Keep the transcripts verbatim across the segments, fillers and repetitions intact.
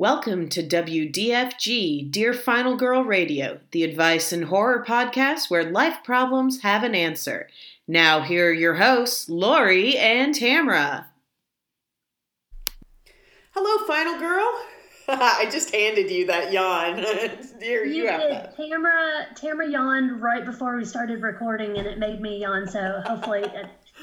Welcome to W D F G, Dear Final Girl Radio, the advice and horror podcast where life problems have an answer. Now here are your hosts, Lori and Tamara. Hello, Final Girl. I just handed you that yawn. Here, you, you have did. That. Tamara, Tamara yawned right before we started recording, and it made me yawn, so hopefully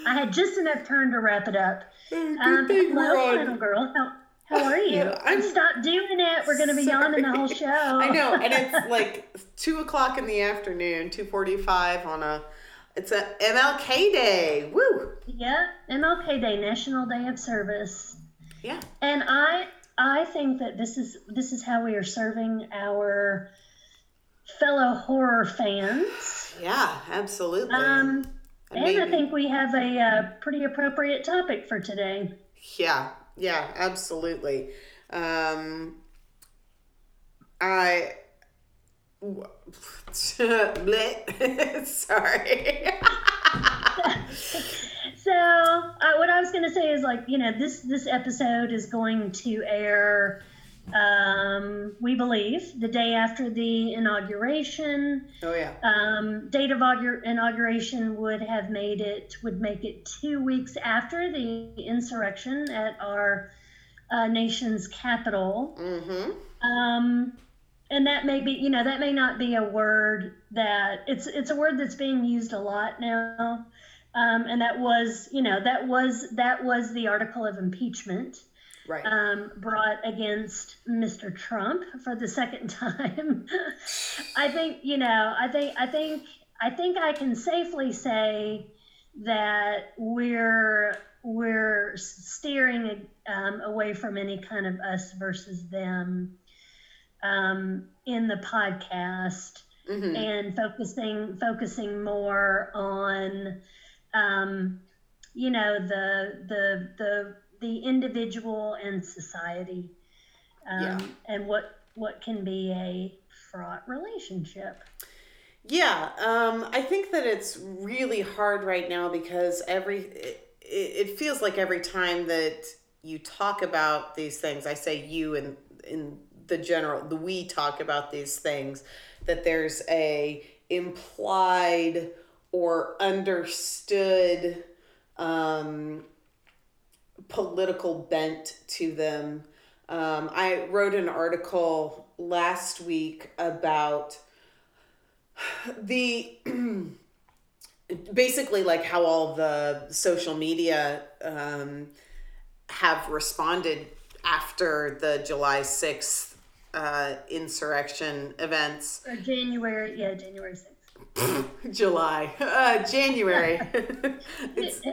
I had just enough time to wrap it up. Good um, thing hello, we're on. Final Girl. How- How are you? Yeah, I'm Stop doing it. We're going to be sorry. Yawning the whole show. I know. And it's like two o'clock in the afternoon, two forty-five on a, it's a M L K Day. Woo! Yeah, M L K Day, National Day of Service. Yeah. And I I think that this is this is how we are serving our fellow horror fans. Yeah, absolutely. Um, Amazing. And I think we have a uh, pretty appropriate topic for today. Yeah. Yeah, absolutely. Um, I, sorry. So uh, what I was going to say is like, you know, this, this episode is going to air, um, we believe, the day after the inauguration. Oh, yeah. Um, date of augur- inauguration would have made it, would make it two weeks after the insurrection at our uh, nation's capital. Mm-hmm. Um, and that may be, you know, that may not be a word that, it's, it's a word that's being used a lot now. Um, and that was, you know, that was, that was the article of impeachment. Right. Um, brought against Mister Trump for the second time. I think, you know, I think, I think, I think I can safely say that we're, we're steering um, away from any kind of us versus them um, in the podcast mm-hmm. and focusing, focusing more on, um, you know, the, the, the, the individual and society, um, yeah. and what what can be a fraught relationship. Yeah, um, I think that it's really hard right now because every it, it feels like every time that you talk about these things, I say you and in the general, the we talk about these things, that there's a implied or understood. Um, political bent to them. Um, I wrote an article last week about the, basically like how all the social media um, have responded after the July sixth uh, insurrection events. Or January, yeah, January sixth. July, uh, January.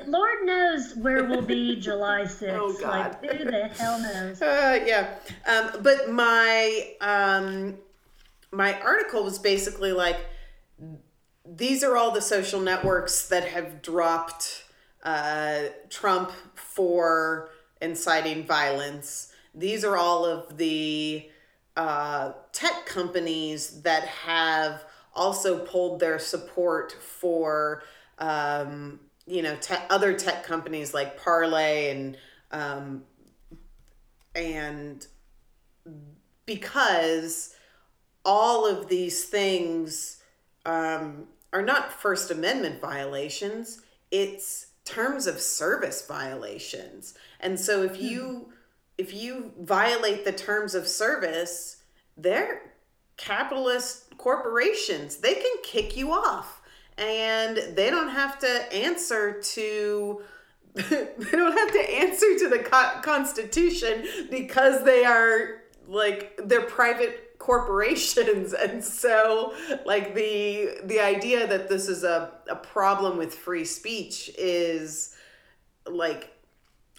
Lord knows where we'll be July sixth. Oh God, like, who the hell knows? Uh, yeah, um, but my um, my article was basically like these are all the social networks that have dropped uh, Trump for inciting violence. These are all of the uh, tech companies that have. Also pulled their support for, um, you know, te- other tech companies like Parler and, um, and because all of these things um, are not First Amendment violations, it's terms of service violations. And so if you, if you violate the terms of service, they're capitalist corporations, they can kick you off and they don't have to answer to they don't have to answer to the co- Constitution because they are like they're private corporations. And so like the the idea that this is a, a problem with free speech is like,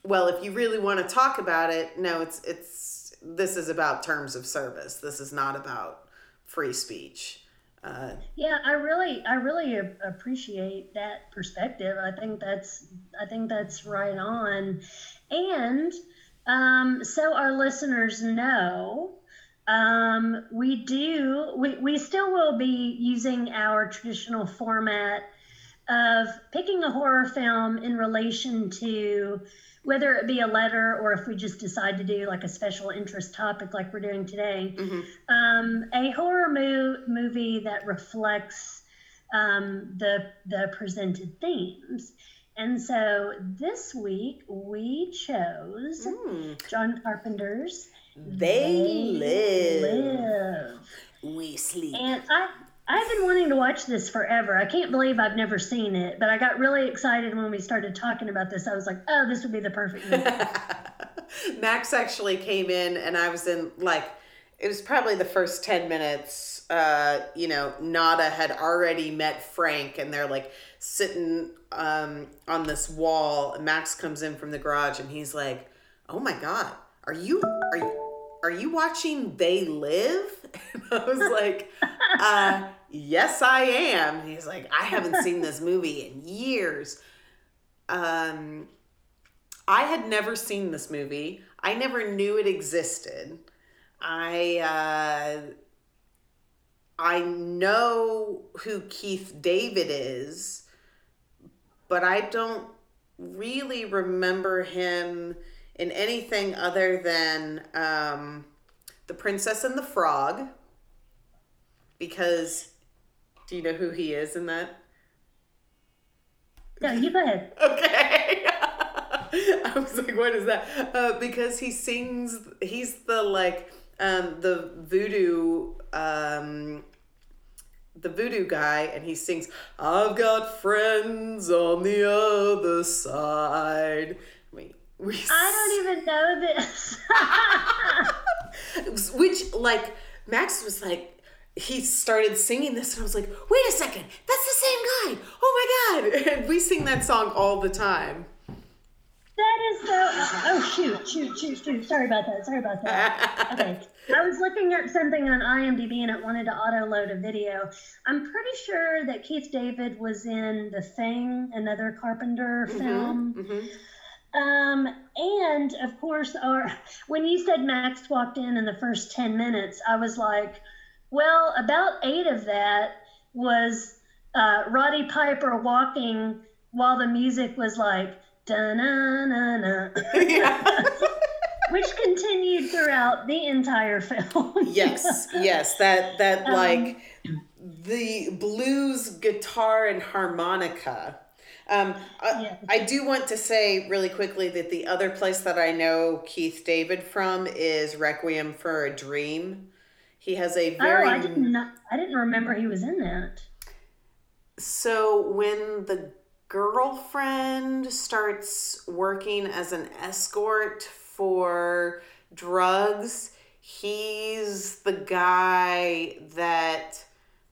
well, if you really want to talk about it, no, it's it's this is about terms of service. This is not about free speech. Uh, yeah, I really, I really appreciate that perspective. I think that's, I think that's right on. And um, so our listeners know, um, we do, we, we still will be using our traditional format of picking a horror film in relation to whether it be a letter or if we just decide to do like a special interest topic like we're doing today, mm-hmm. um, a horror mo- movie that reflects um, the the presented themes. And so this week we chose mm. John Carpenter's They, they live. live. We sleep. And I, I've been wanting to watch this forever. I can't believe I've never seen it, but I got really excited when we started talking about this. I was like, oh, this would be the perfect movie. Max actually came in and I was in like, it was probably the first ten minutes, uh, you know, Nada had already met Frank and they're like sitting um, on this wall. Max comes in from the garage and he's like, oh my God, are you, are you, are you watching They Live? And I was like, uh, yes, I am. And he's like, I haven't seen this movie in years. Um, I had never seen this movie. I never knew it existed. I, uh, I know who Keith David is, but I don't really remember him in anything other than, um, The Princess and the Frog, because do you know who he is in that? No, you go ahead. Okay. I was like, what is that? Uh, because he sings, he's the like, um, the voodoo, um, the voodoo guy, and he sings, I've got friends on the other side. Wait, we I don't even know this. Which, like, Max was like, he started singing this, and I was like, wait a second, that's the same guy. Oh, my God. And we sing that song all the time. That is so, oh, shoot, shoot, shoot, shoot. Sorry about that. Sorry about that. Okay. I was looking at something on IMDb, and it wanted to auto-load a video. I'm pretty sure that Keith David was in The Thing, another Carpenter mm-hmm, film. Mm-hmm. Um, and of course, our, when you said Max walked in in the first ten minutes, I was like, well, about eight of that was, uh, Roddy Piper walking while the music was like, da-na-na-na, yeah. Which continued throughout the entire film. Yes. Yes. That, that um, like the blues guitar and harmonica. Um, I, I do want to say really quickly that the other place that I know Keith David from is Requiem for a Dream. He has a very... Oh, I didn't, I didn't remember he was in that. So when the girlfriend starts working as an escort for drugs, he's the guy that...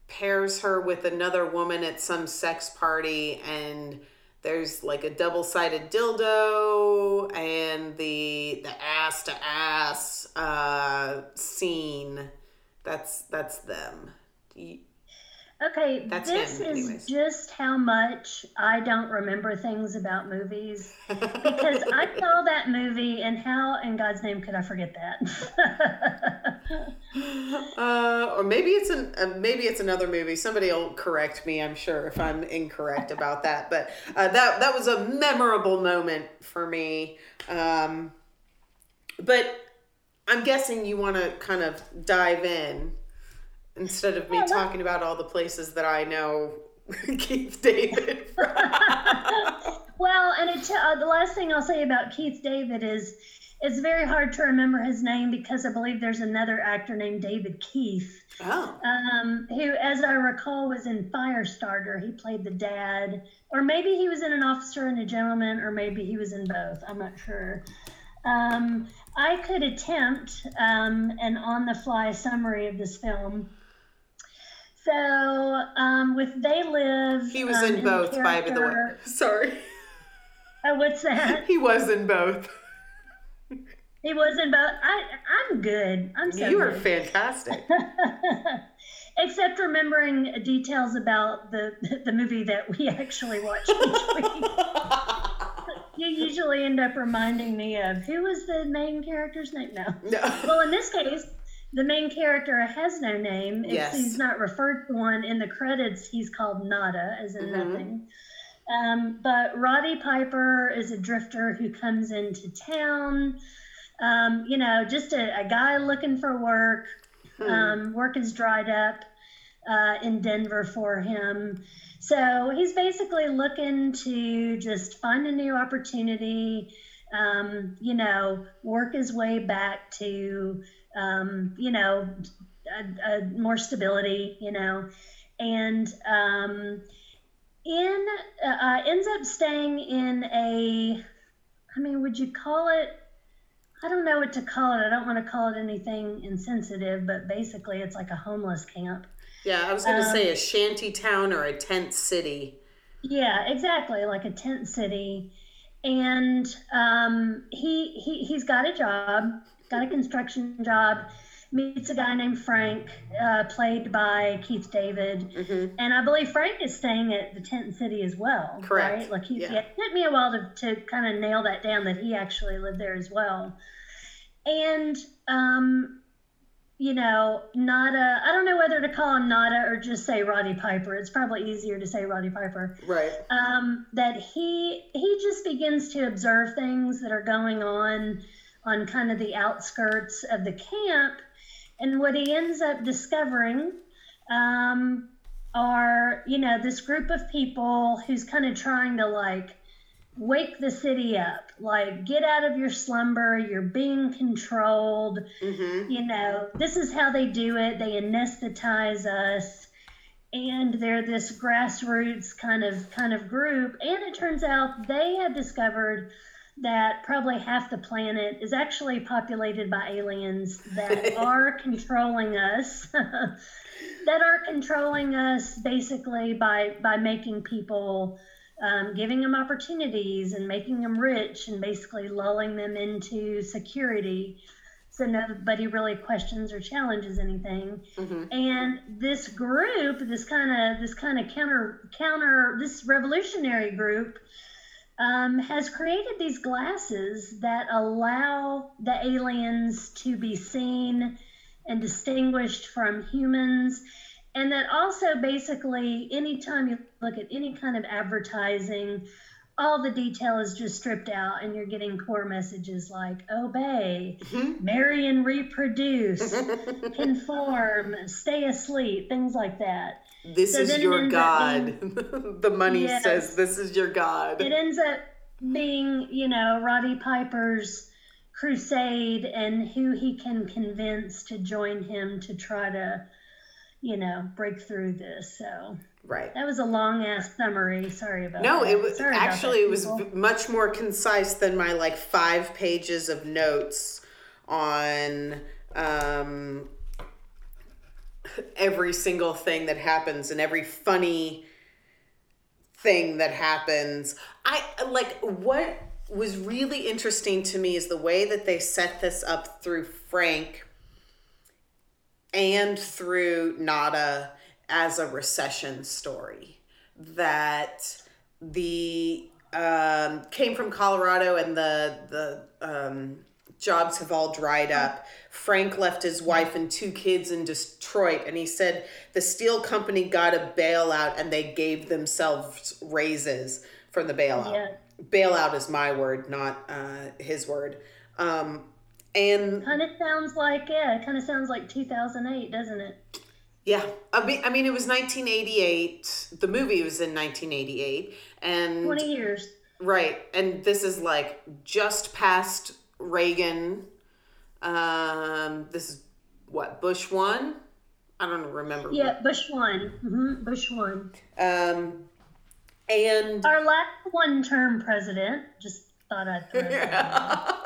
pairs her with another woman at some sex party, and there's like a double-sided dildo and the the ass to ass uh scene. That's that's them. Okay, that's this him, is just how much I don't remember things about movies, because I saw that movie and how in God's name could I forget that? uh, or maybe it's an uh, maybe it's another movie. Somebody will correct me, I'm sure, if I'm incorrect about that. But uh, that that was a memorable moment for me. Um, but I'm guessing you want to kind of dive in. Instead of me yeah, talking about all the places that I know Keith David from. Well, and it, uh, the last thing I'll say about Keith David is it's very hard to remember his name because I believe there's another actor named David Keith. Oh. Um, who, as I recall, was in Firestarter. He played the dad. Or maybe he was in An Officer and a Gentleman, or maybe he was in both. I'm not sure. Um, I could attempt um, an on-the-fly summary of this film. So, um, with They Live... He was um, in, in both, the by the way. Sorry. Oh, what's that? He was in both. He was in both. I, I'm good. I'm so You good. Are fantastic. Except remembering details about the, the movie that we actually watched each week. You usually end up reminding me of, who was the main character's name? No. no. Well, in this case, the main character has no name. Yes. If he's not referred to one in the credits, he's called Nada, as in mm-hmm. nothing. Um, but Roddy Piper is a drifter who comes into town, um, you know, just a, a guy looking for work. Hmm. Um, work is dried up uh, in Denver for him. So he's basically looking to just find a new opportunity, um, you know, work his way back to, um, you know, a, a more stability, you know, and, um, in, uh, ends up staying in a, I mean, would you call it, I don't know what to call it. I don't want to call it anything insensitive, but basically it's like a homeless camp. Yeah, I was going to um, say a shanty town or a tent city. Yeah, exactly, like a tent city. And um, he, he, he's got a job, got a construction job, meets a guy named Frank, uh, played by Keith David. Mm-hmm. And I believe Frank is staying at the tent city as well. Correct. Right? Like he, yeah. It took me a while to, to kind of nail that down, that he actually lived there as well. And... Um, you know, Nada, I don't know whether to call him Nada or just say Roddy Piper. It's probably easier to say Roddy Piper. Right. Um, that he he just begins to observe things that are going on on kind of the outskirts of the camp. And what he ends up discovering um, are, you know, this group of people who's kind of trying to, like, wake the city up, like get out of your slumber, you're being controlled. Mm-hmm. You know, this is how they do it. They anesthetize us. And they're this grassroots kind of kind of group. And it turns out they have discovered that probably half the planet is actually populated by aliens that are controlling us, that are controlling us basically by by making people Um, giving them opportunities and making them rich and basically lulling them into security so nobody really questions or challenges anything. Mm-hmm. And this group, this kind of this kind of counter counter this revolutionary group um, has created these glasses that allow the aliens to be seen and distinguished from humans. And that also basically, anytime you look at any kind of advertising, all the detail is just stripped out and you're getting core messages like obey, mm-hmm. marry and reproduce, conform, stay asleep, things like that. This so is your God. Being, the money yes, says this is your God. It ends up being, you know, Roddy Piper's crusade and who he can convince to join him to try to, you know, break through this. So right, that was a long ass summary. Sorry about no, that. No, it was Sorry actually that, it was b- much more concise than my like five pages of notes on um, every single thing that happens and every funny thing that happens. I like what was really interesting to me is the way that they set this up through Frank and through Nada as a recession story that the um, came from Colorado and the the um, jobs have all dried up. Frank left his wife and two kids in Detroit, and he said the steel company got a bailout and they gave themselves raises from the bailout. Yeah. Bailout is my word, not uh, his word. Um, And kind of sounds like, yeah, it kind of sounds like two thousand eight, doesn't it? Yeah. I mean, I mean, it was nineteen eighty-eight. The movie was in nineteen eighty-eight. And twenty years. Right. And this is like just past Reagan. Um, this is what, Bush one? I don't remember. Yeah, what. Bush one. Mm-hmm. Bush one. Um, and our last one-term president. Just thought I'd throw yeah.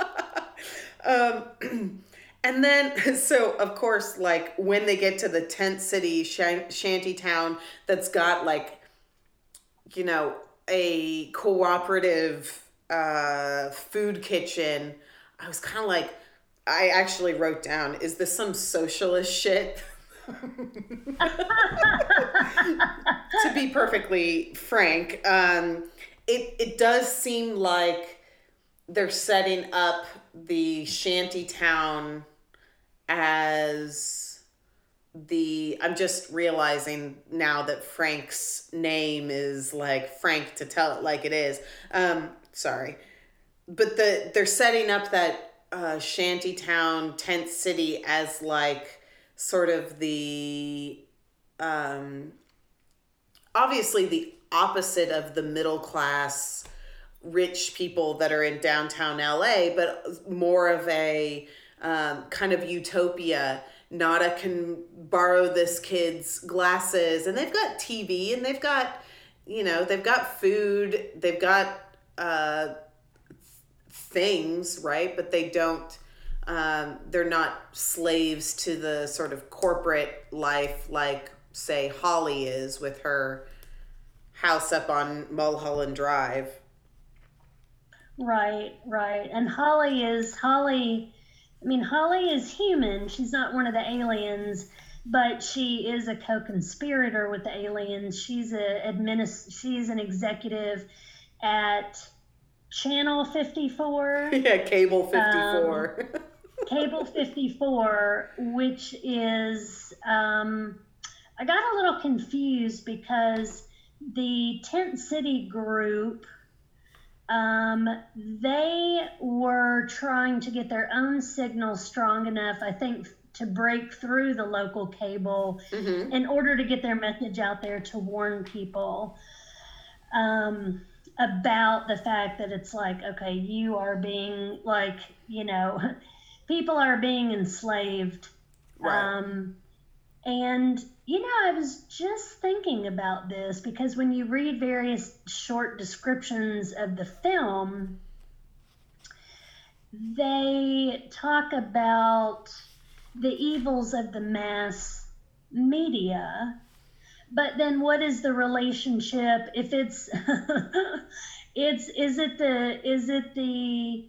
Um, and then, so of course, like when they get to the tent city sh- shanty town, that's got like, you know, a cooperative, uh, food kitchen. I was kind of like, I actually wrote down, is this some socialist shit? To be perfectly frank, um, it, it does seem like they're setting up the shanty town as the, I'm just realizing now that Frank's name is like Frank to tell it like it is. Um, sorry. But the they're setting up that uh, shanty town, tent city as like sort of the, um, obviously the opposite of the middle class rich people that are in downtown L A, but more of a um, kind of utopia. Nada can borrow this kid's glasses, and they've got T V, and they've got, you know, they've got food, they've got uh, things, right? But they don't, um, they're not slaves to the sort of corporate life like, say, Holly is with her house up on Mulholland Drive. Right, right. And Holly is, Holly... I mean, Holly is human. She's not one of the aliens, but she is a co-conspirator with the aliens. She's a administ- She's an executive at Channel fifty-four. Yeah, Cable fifty-four. Um, Cable fifty-four, which is... Um, I got a little confused because the Tent City group... Um, they were trying to get their own signal strong enough, I think, to break through the local cable mm-hmm. in order to get their message out there to warn people, um, about the fact that it's like, okay, you are being like, you know, people are being enslaved. Right. Um, and, you know, I was just thinking about this because when you read various short descriptions of the film, they talk about the evils of the mass media, but then what is the relationship? If it's, it's, is it the, is it the,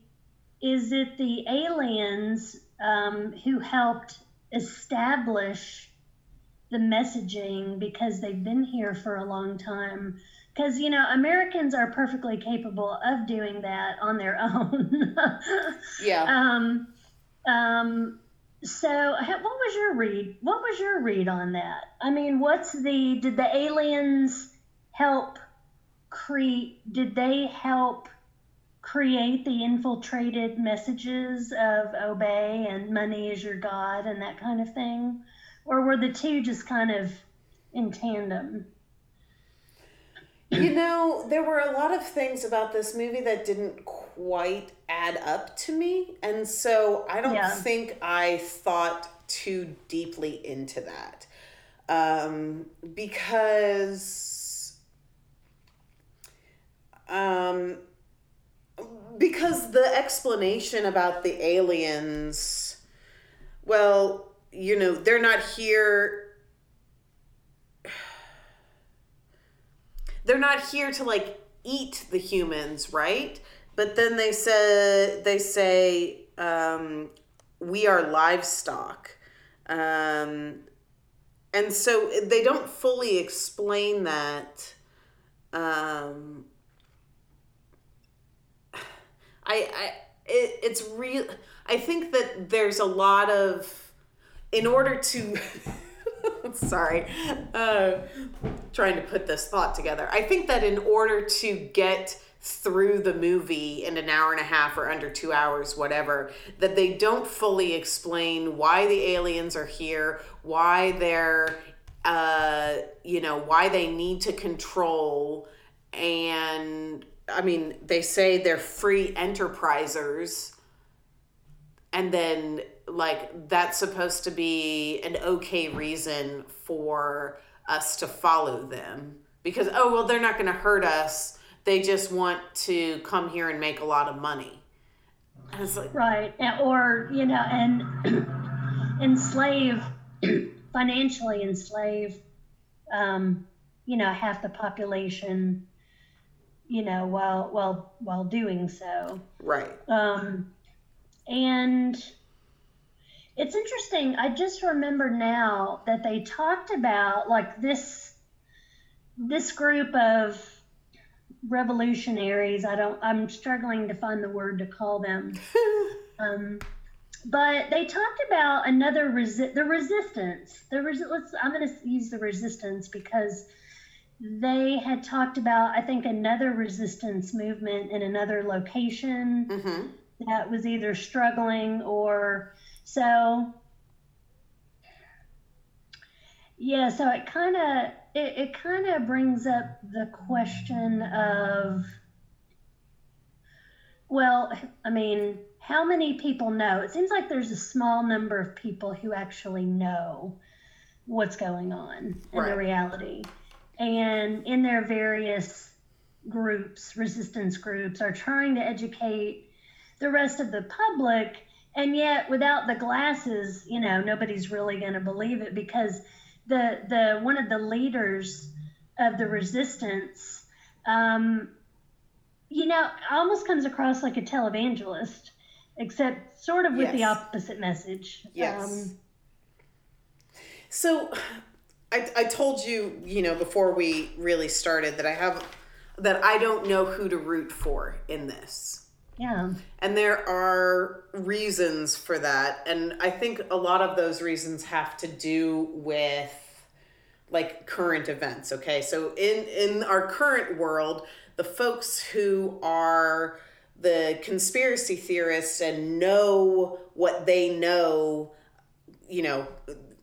is it the aliens, um, who helped establish the messaging because they've been here for a long time? Because, you know, Americans are perfectly capable of doing that on their own. Yeah. Um, um, so what was your read? What was your read on that? I mean, what's the, did the aliens help create, did they help create the infiltrated messages of obey and money is your God and that kind of thing? Or were the two just kind of in tandem? You know, there were a lot of things about this movie that didn't quite add up to me. And so I don't yeah. think I thought too deeply into that. Um, because... Um, because the explanation about the aliens... Well... you know, they're not here. They're not here to like eat the humans, right? But then they say, they say, um, we are livestock. Um, and so they don't fully explain that. Um, I, I, it, it's real. I think that there's a lot of, in order to, sorry, uh, trying to put this thought together. I think that in order to get through the movie in an hour and a half or under two hours, whatever, that they don't fully explain why the aliens are here, why they're, uh, you know, why they need to control. And I mean, they say they're free enterprisers, and then like that's supposed to be an okay reason for us to follow them because, oh, well, they're not going to hurt us. They just want to come here and make a lot of money. And it's like, right. Or, you know, and enslave, financially enslave, um, you know, half the population, you know, while, while, while doing so. Right. Um, and, it's interesting. I just remember now that they talked about like this, this group of revolutionaries. I don't, I'm struggling to find the word to call them. um, But they talked about another resi- the resistance. The res- let's, I'm going to use the resistance because they had talked about, I think, another resistance movement in another location mm-hmm. that was either struggling or so. Yeah, so it kind of it, it kind of brings up the question of, well, I mean, how many people know? It seems like there's a small number of people who actually know what's going on in right. the reality. And in their various groups, resistance groups, are trying to educate the rest of the public. And yet without the glasses, you know, nobody's really going to believe it, because the the one of the leaders of the resistance, um, you know, almost comes across like a televangelist, except sort of with yes. the opposite message. Yes. Um, so I, I told you, you know, before we really started that I have, that I don't know who to root for in this. Yeah. And there are reasons for that. And I think a lot of those reasons have to do with like current events. Okay. So in, in our current world, the folks who are the conspiracy theorists and know what they know, you know,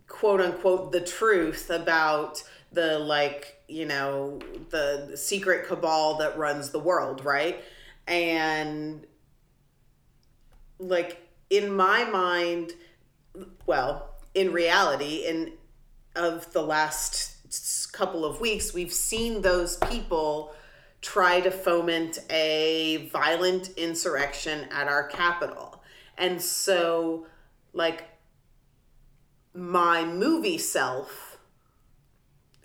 quote unquote, the truth about the, like, you know, the secret cabal that runs the world, right? And like in my mind, well, in reality, in of the last couple of weeks, we've seen those people try to foment a violent insurrection at our Capitol. And so, like, my movie self,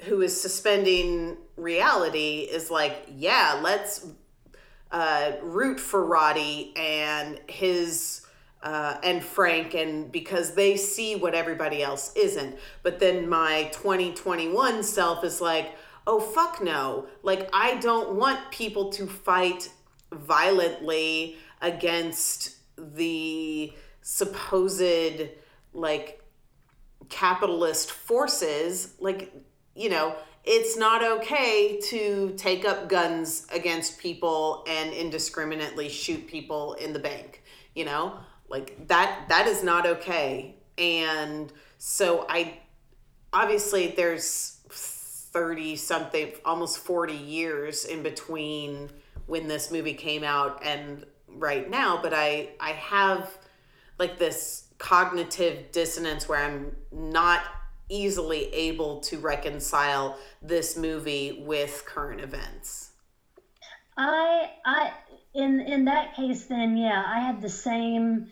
who is suspending reality, is like, yeah, let's uh, root for Roddy and his uh, and Frank, and because they see what everybody else isn't. But then my twenty twenty-one self is like, oh, fuck no. Like, I don't want people to fight violently against the supposed, like, capitalist forces. Like, you know, it's not okay to take up guns against people and indiscriminately shoot people in the bank, you know? Like, that that is not okay. And so I, obviously there's thirty something, almost forty years in between when this movie came out and right now. But I, I have like this cognitive dissonance where I'm not easily able to reconcile this movie with current events. I, I, in, in that case then, yeah, I had the same,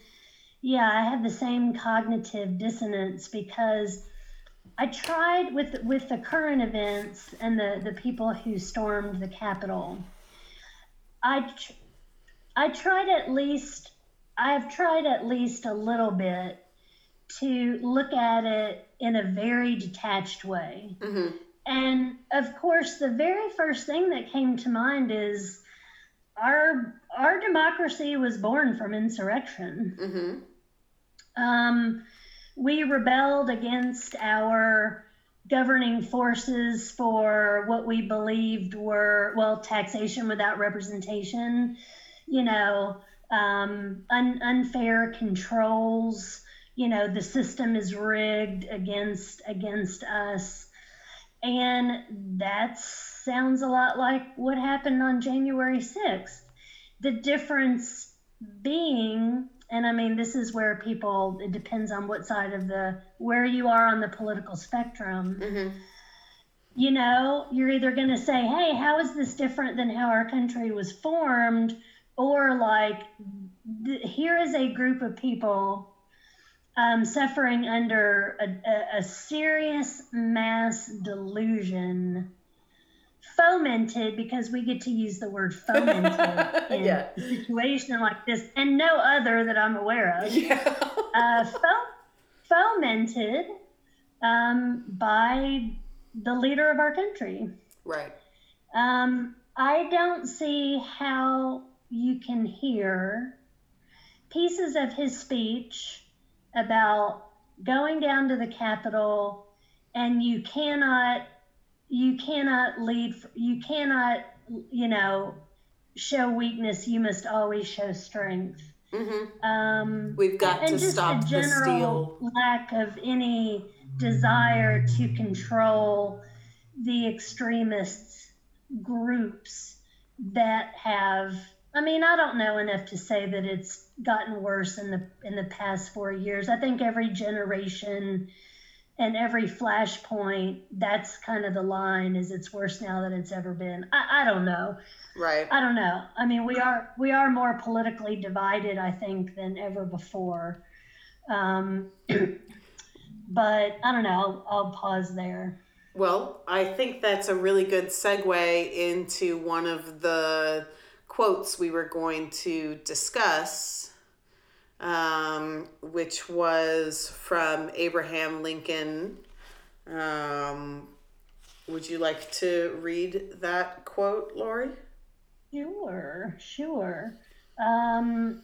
yeah, I had the same cognitive dissonance, because I tried with with the current events and the, the people who stormed the Capitol. I tr- I tried at least I've tried at least a little bit to look at it in a very detached way. Mm-hmm. And of course, the very first thing that came to mind is our our democracy was born from insurrection. Mm-hmm. Um. We rebelled against our governing forces for what we believed were, well, taxation without representation, you know, um, un- unfair controls, you know, the system is rigged against against us. And that sounds a lot like what happened on January sixth. The difference being, and I mean, this is where people, it depends on what side of the, where you are on the political spectrum. Mm-hmm. You know, you're either going to say, hey, how is this different than how our country was formed? Or like, th- here is a group of people um, suffering under a, a, a serious mass delusion, fomented, because we get to use the word fomented in yeah. a situation like this, and no other that I'm aware of, yeah. uh, fo- fomented um, by the leader of our country. Right. Um, I don't see how you can hear pieces of his speech about going down to the Capitol, and you cannot, you cannot lead, you cannot, you know, show weakness. You must always show strength. Mm-hmm. Um, We've got and to just stop a general the steal. Lack of any desire to control the extremists groups that have. I mean, I don't know enough to say that it's gotten worse in the in the past four years. I think every generation and every flashpoint, that's kind of the line, is it's worse now than it's ever been. I, I don't know. Right. I don't know. I mean, we are we are more politically divided, I think, than ever before. Um, but I don't know. I'll, I'll pause there. Well, I think that's a really good segue into one of the quotes we were going to discuss, um, which was from Abraham Lincoln. Um, would you like to read that quote, Lori? Sure, sure. Um,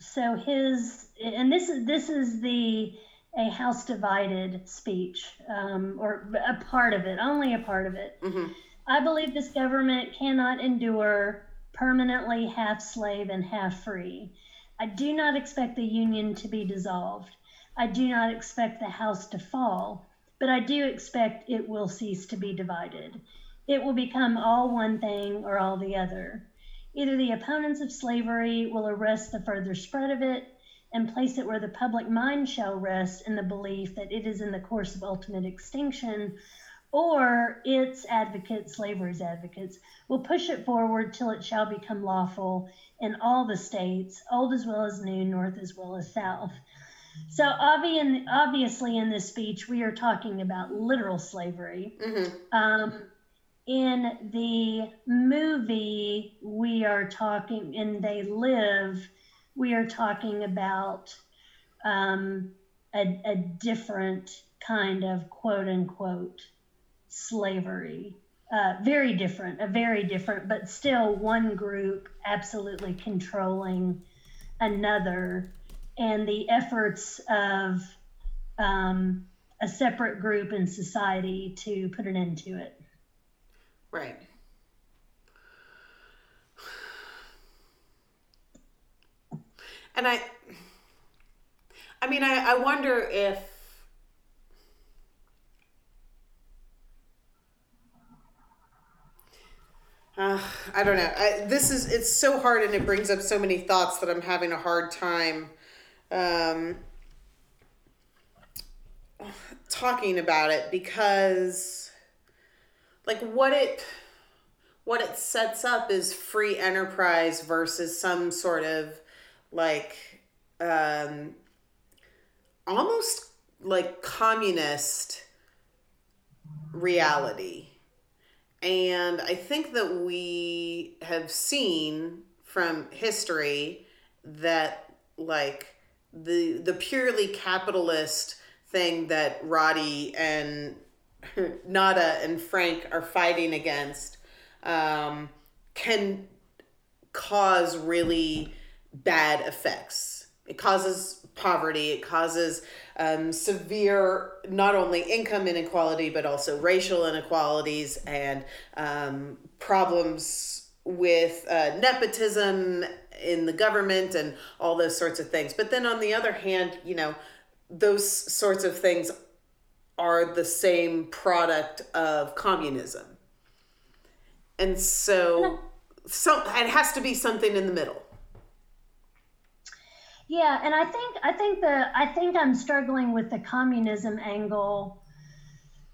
so his, and this is this is the A House Divided speech, um, or a part of it, only a part of it. Mm-hmm. I believe this government cannot endure permanently half slave and half free. I do not expect the Union to be dissolved. I do not expect the House to fall, but I do expect it will cease to be divided. It will become all one thing or all the other. Either the opponents of slavery will arrest the further spread of it and place it where the public mind shall rest in the belief that it is in the course of ultimate extinction, or its advocates, slavery's advocates, will push it forward till it shall become lawful in all the states, old as well as new, north as well as south. So obvi- obviously in this speech, we are talking about literal slavery. Mm-hmm. Um, in the movie, we are talking, in They Live, we are talking about um, a, a different kind of quote-unquote slavery, uh, very different, a very different, but still one group absolutely controlling another, and the efforts of um, a separate group in society to put an end to it. Right. And I, I mean, I, I wonder if Uh, I don't know. I, this is, it's so hard, and it brings up so many thoughts that I'm having a hard time um, talking about it, because like what it, what it sets up is free enterprise versus some sort of like um, almost like communist reality. And I think that we have seen from history that like the the purely capitalist thing that Roddy and Nada and Frank are fighting against um, can cause really bad effects. It causes poverty. It causes um, severe, not only income inequality, but also racial inequalities and um, problems with uh, nepotism in the government and all those sorts of things. But then on the other hand, you know, those sorts of things are the same product of communism. And so, so it has to be something in the middle. Yeah, and I think I think the I think I'm struggling with the communism angle.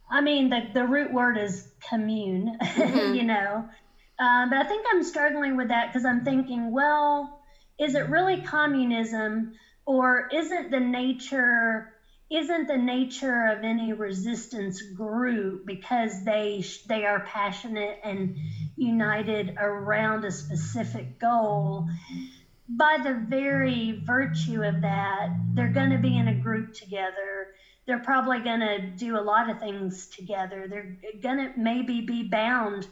I mean, the the root word is commune, mm-hmm. you know. Um, but I think I'm struggling with that because I'm thinking, well, is it really communism, or isn't the nature isn't the nature of any resistance group because they they are passionate and united around a specific goal? By the very virtue of that, they're going to be in a group together. They're probably going to do a lot of things together. They're going to maybe be bound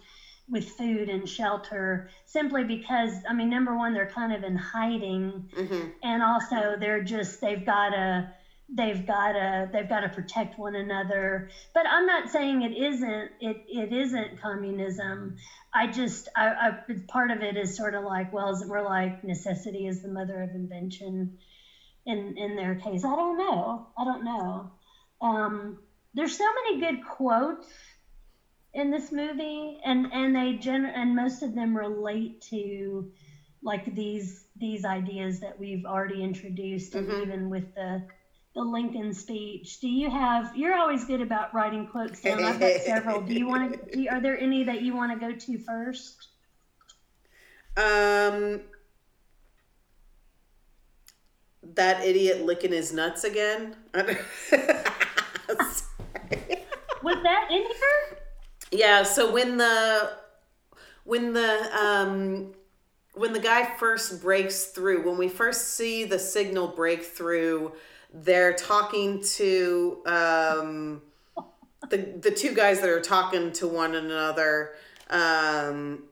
with food and shelter, simply because, I mean, number one, they're kind of in hiding, mm-hmm. and also they're just, they've got to, they've got to, they've got to protect one another. But I'm not saying it isn't, it, it isn't communism. I just, I, I, part of it is sort of like, well, we're like, necessity is the mother of invention in, in their case. I don't know. I don't know. Um, there's so many good quotes in this movie, and and they gener- and most of them relate to like these these ideas that we've already introduced, mm-hmm. and even with the the Lincoln speech. Do you have? You're always good about writing quotes down. I've got several. Do you want to? Are there any that you want to go to first? Um, that idiot licking his nuts again. Was that in here? Yeah, so when the when the um, when the guy first breaks through, when we first see the signal break through, they're talking to um, the the two guys that are talking to one another. Um,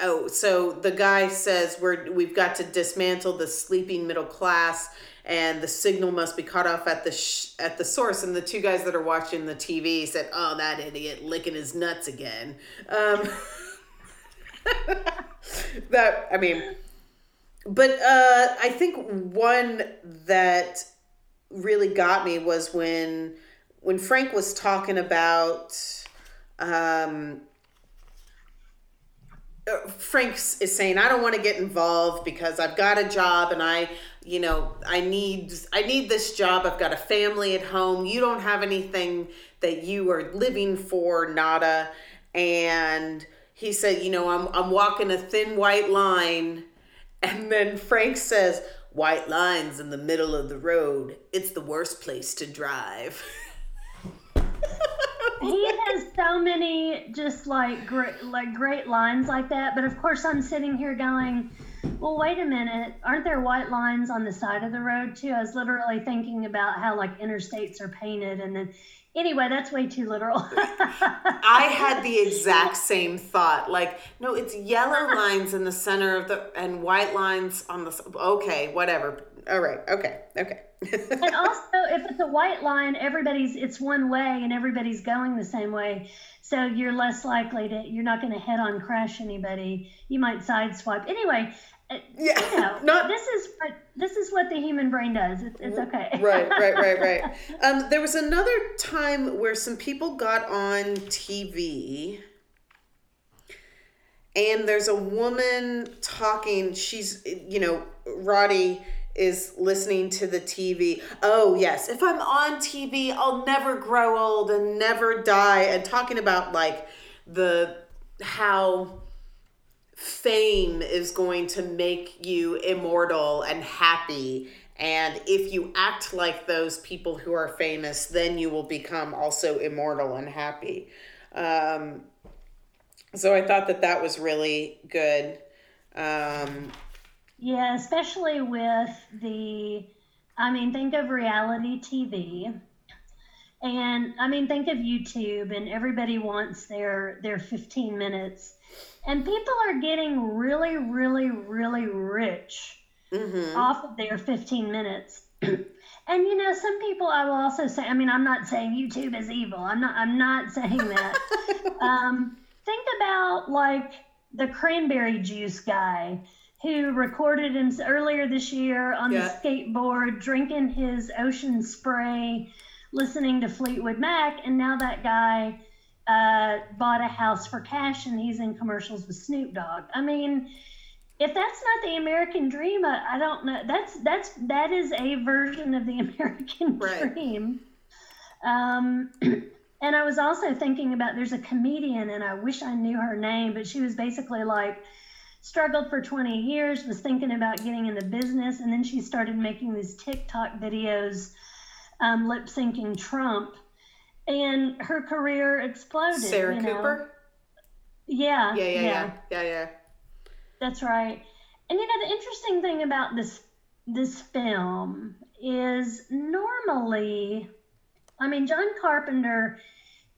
oh, so the guy says we're we've got to dismantle the sleeping middle class, and the signal must be cut off at the sh- at the source. And the two guys that are watching the T V said, "Oh, that idiot licking his nuts again." Um, that I mean, but uh, I think one that really got me was when when Frank was talking about um, Frank is saying, "I don't want to get involved because I've got a job and I." you know, I need, I need this job. I've got a family at home. You don't have anything that you are living for, Nada. And he said, you know, I'm, I'm walking a thin white line. And then Frank says, white lines in the middle of the road. It's the worst place to drive. He has so many just like great, like great lines like that. But of course I'm sitting here going, well, wait a minute. Aren't there white lines on the side of the road too? I was literally thinking about how like interstates are painted, and then anyway, that's way too literal. I had the exact same thought. Like, no, it's yellow lines in the center of the and white lines on the. Okay, whatever. All right. Okay. Okay. And also, if it's a white line, everybody's it's one way, and everybody's going the same way. So you're less likely to, you're not going to head on crash anybody. You might sideswipe. Anyway, yeah, you know, not, this is what, this is what the human brain does. It's, it's okay. Right, right, right, right. Um, there was another time where some people got on T V and there's a woman talking. She's, you know, Roddy is listening to the T V. Oh yes, if I'm on T V, I'll never grow old and never die. And talking about like the how fame is going to make you immortal and happy. And if you act like those people who are famous, then you will become also immortal and happy. Um, so I thought that that was really good. Um, Yeah, especially with the, I mean, think of reality T V, and I mean, think of YouTube, and everybody wants their, their fifteen minutes, and people are getting really, really, really rich mm-hmm. off of their fifteen minutes. And, you know, some people, I will also say, I mean, I'm not saying YouTube is evil. I'm not, I'm not saying that. um, think about like the cranberry juice guy who recorded him earlier this year on yeah. the skateboard, drinking his Ocean Spray, listening to Fleetwood Mac, and now that guy uh, bought a house for cash and he's in commercials with Snoop Dogg. I mean, if that's not the American dream, I, I don't know. That's that's that is a version of the American right. dream. Um, and I was also thinking about there's a comedian, and I wish I knew her name, but she was basically like, struggled for twenty years, was thinking about getting in the business, and then she started making these TikTok videos, um, lip syncing Trump, and her career exploded. Sarah you know? Cooper? Yeah, yeah, yeah, yeah, yeah, yeah. That's right. And you know, the interesting thing about this this film is normally, I mean, John Carpenter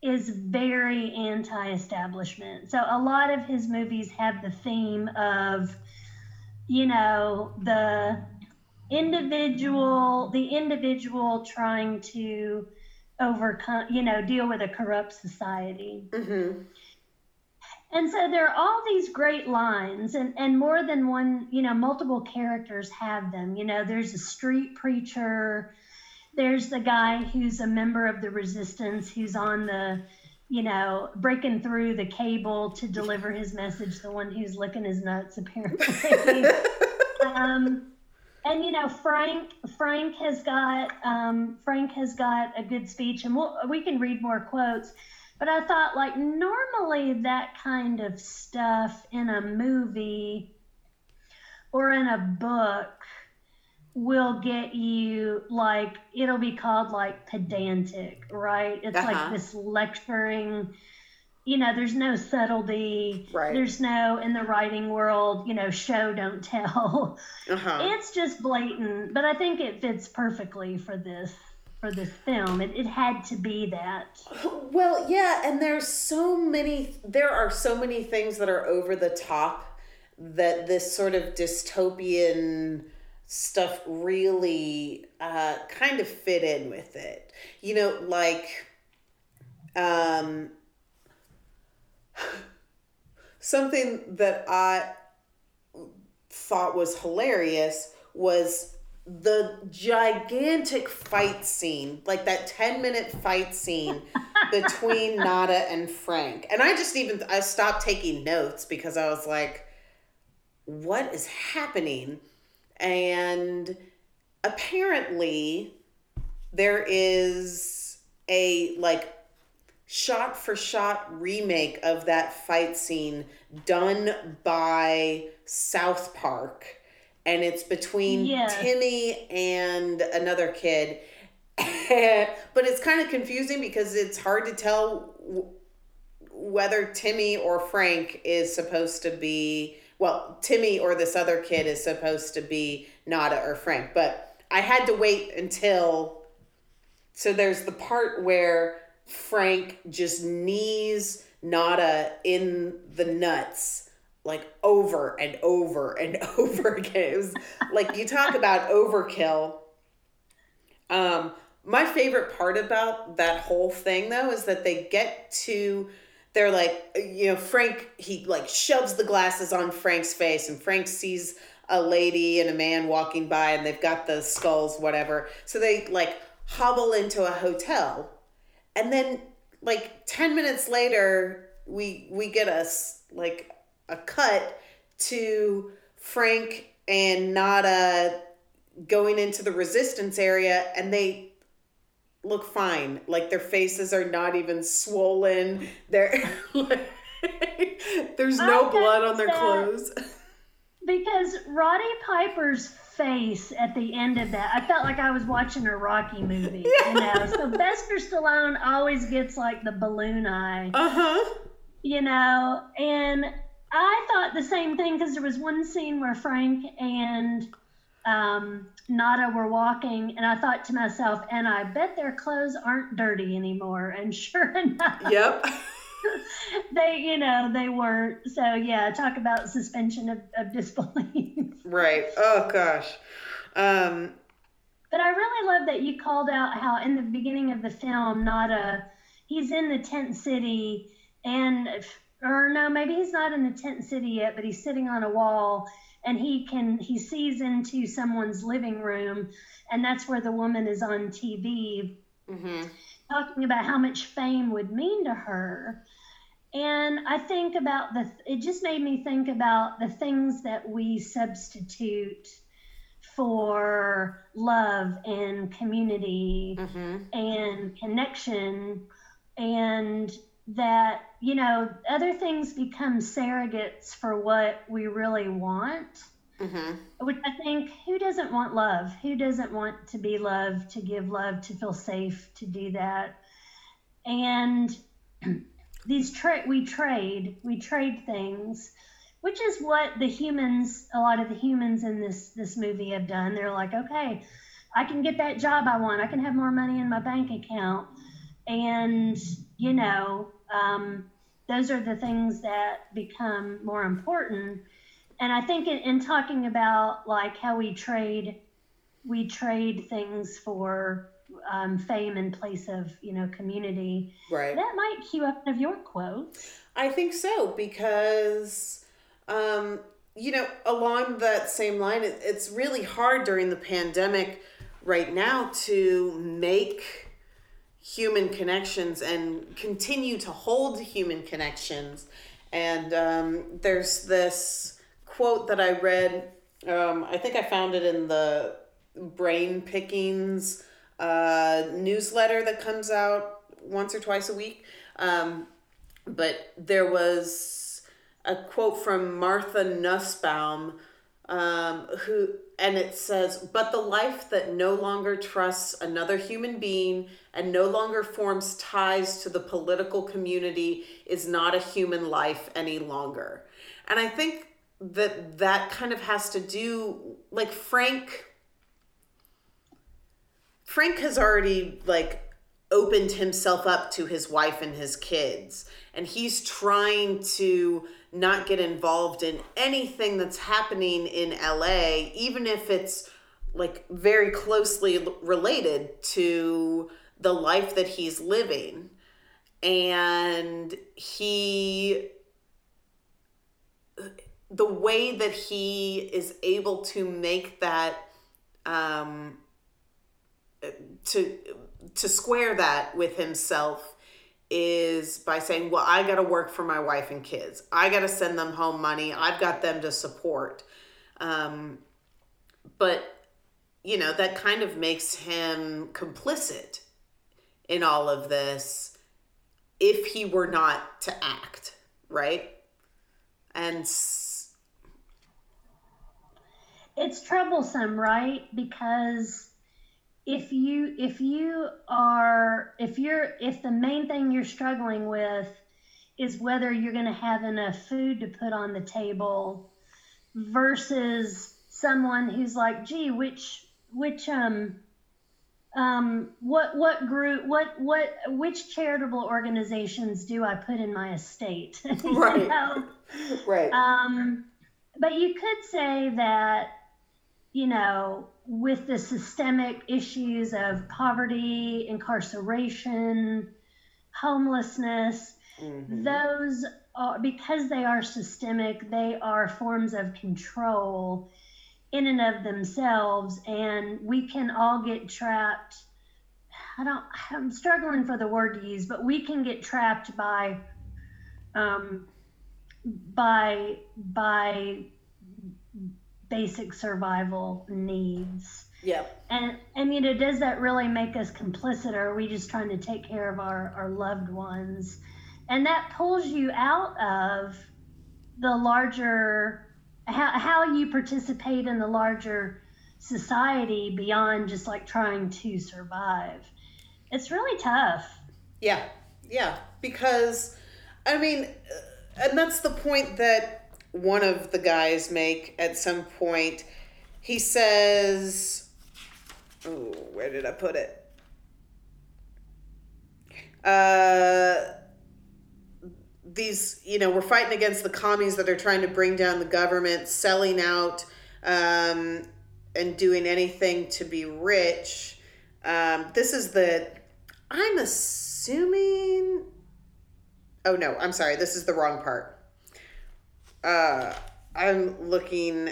is very anti-establishment. So a lot of his movies have the theme of, you know, the individual, the individual trying to overcome, you know, deal with a corrupt society. Mm-hmm. And so there are all these great lines, and, and more than one, you know, multiple characters have them. You know, there's a street preacher, there's the guy who's a member of the resistance, who's on the, you know, breaking through the cable to deliver his message, the one who's licking his nuts, apparently. um, and, you know, Frank, Frank has got, um, Frank has got a good speech, and we'll, we can read more quotes. But I thought, like, normally that kind of stuff in a movie or in a book will get you, like, it'll be called, like, pedantic, right? It's uh-huh. like this lecturing, you know, there's no subtlety. Right. There's no, in the writing world, you know, show, don't tell. Uh-huh. It's just blatant. But I think it fits perfectly for this. For this film, it, it had to be that. Well, yeah, and there's so many, there are so many things that are over the top that this sort of dystopian stuff really uh, kind of fit in with it. You know, like, um, something that I thought was hilarious was the gigantic fight scene, like that ten minute fight scene between Nada and Frank. And I just even, I stopped taking notes because I was like, what is happening? And apparently there is a like shot for shot remake of that fight scene done by South Park. And it's between yeah. Timmy and another kid. But it's kind of confusing because it's hard to tell w- whether Timmy or Frank is supposed to be... Well, Timmy or this other kid is supposed to be Nada or Frank. But I had to wait until... So there's the part where Frank just knees Nada in the nuts... like over and over and over again. It was, like, you talk about overkill. Um, my favorite part about that whole thing, though, is that they get to, they're like, you know, Frank, he like shoves the glasses on Frank's face, and Frank sees a lady and a man walking by, and they've got the skulls, whatever. So they like hobble into a hotel. And then like ten minutes later, we, we get us like, a cut to Frank and Nada going into the resistance area, and they look fine. Like, their faces are not even swollen. They're like, there's no blood on their clothes. Because Roddy Piper's face at the end of that, I felt like I was watching a Rocky movie. Yeah. You know, Sylvester Stallone always gets like the balloon eye. Uh huh. You know, and I thought the same thing, because there was one scene where Frank and um, Nada were walking, and I thought to myself, and I bet their clothes aren't dirty anymore. And sure enough, yep, they, you know, they weren't. So yeah, talk about suspension of, of disbelief. Right. Oh gosh. Um, but I really love that you called out how in the beginning of the film, Nada, he's in the tent city, and. Or no, maybe he's not in the tent city yet, but he's sitting on a wall, and he can he sees into someone's living room, and that's where the woman is on T V mm-hmm. talking about how much fame would mean to her. And I think about the it just made me think about the things that we substitute for love and community mm-hmm. and connection, and that, you know, other things become surrogates for what we really want. Mm-hmm. Which I think, who doesn't want love? Who doesn't want to be loved, to give love, to feel safe, to do that? And these tra- we trade, we trade things, which is what the humans, a lot of the humans in this, this movie have done. They're like, okay, I can get that job I want. I can have more money in my bank account. And you know, um, those are the things that become more important. And I think in, in talking about like how we trade, we trade things for um, fame in place of, you know, community. Right. That might cue up one of your quotes. I think so, because, um, you know, along that same line, it, it's really hard during the pandemic right now to make human connections and continue to hold human connections. And um, there's this quote that I read, um, I think I found it in the Brain Pickings uh, newsletter that comes out once or twice a week. Um, but there was a quote from Martha Nussbaum, um, who, and it says, "But the life that no longer trusts another human being and no longer forms ties to the political community is not a human life any longer." And I think that that kind of has to do, like, Frank... Frank has already, like, opened himself up to his wife and his kids, and he's trying to not get involved in anything that's happening in L A, even if it's, like, very closely related to the life that he's living. And he, the way that he is able to make that, um, to to square that with himself is by saying, well, I got to work for my wife and kids. I got to send them home money. I've got them to support. Um, but, you know, that kind of makes him complicit in all of this if he were not to act, right? And s- it's troublesome, right? Because... If you if you are if you're if the main thing you're struggling with is whether you're going to have enough food to put on the table versus someone who's like, gee, which which um um what what group what what which charitable organizations do I put in my estate? Right. know? Right. Um, but you could say that, you know, with the systemic issues of poverty, incarceration, homelessness, mm-hmm. those are, because they are systemic, they are forms of control in and of themselves. And we can all get trapped. I don't, I'm struggling for the word to use, but we can get trapped by, um, by, by, basic survival needs. Yep. And, and, you know, does that really make us complicit, or are we just trying to take care of our, our loved ones? And that pulls you out of the larger, how, how you participate in the larger society beyond just like trying to survive. It's really tough. Yeah. Yeah. Because, I mean, and that's the point that one of the guys make at some point. He says, oh, where did I put it? Uh, these, you know, we're fighting against the commies that are trying to bring down the government, selling out, um, and doing anything to be rich. Um, this is the, I'm assuming, oh no, I'm sorry. This is the wrong part. Uh, I'm looking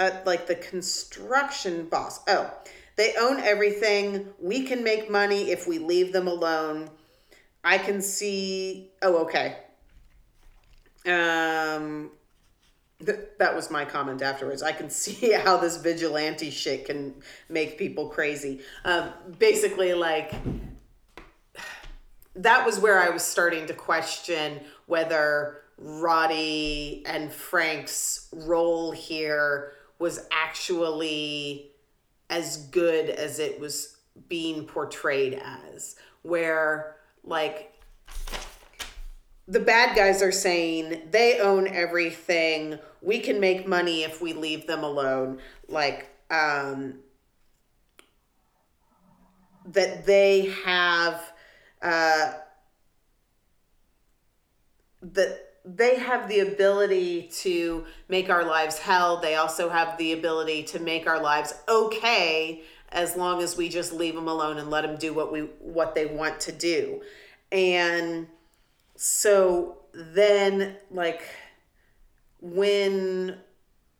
at, like, the construction boss. Oh, they own everything. We can make money if we leave them alone. I can see... Oh, okay. Um, th- that was my comment afterwards. I can see how this vigilante shit can make people crazy. Um, basically, like... That was where I was starting to question whether Roddy and Frank's role here was actually as good as it was being portrayed as, where, like, the bad guys are saying they own everything, we can make money if we leave them alone, like, um, that they have uh, that they have the ability to make our lives hell. They also have the ability to make our lives okay, as long as we just leave them alone and let them do what we what they want to do. And so then, like, when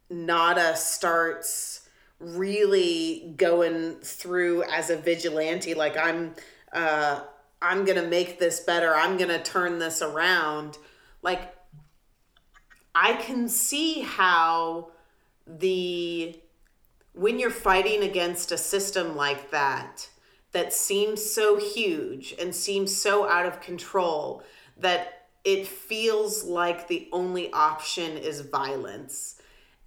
Nada starts really going through as a vigilante, like, I'm uh I'm gonna make this better, I'm gonna turn this around, like, I can see how the when you're fighting against a system like that, that seems so huge and seems so out of control that it feels like the only option is violence.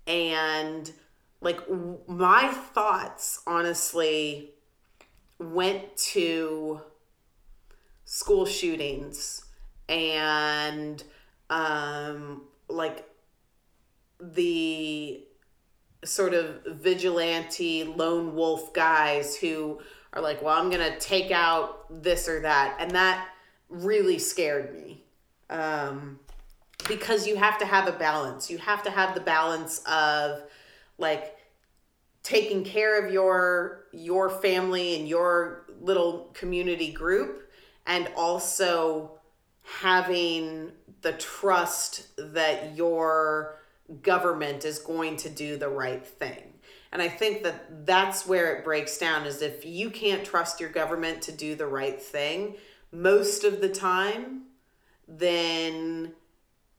And, like, my thoughts honestly went to school shootings and um, like the sort of vigilante lone wolf guys who are like, well, I'm going to take out this or that. And that really scared me. Um, because you have to have a balance. You have to have the balance of, like, taking care of your, your family and your little community group, and also having the trust that your government is going to do the right thing. And I think that that's where it breaks down, is if you can't trust your government to do the right thing most of the time, then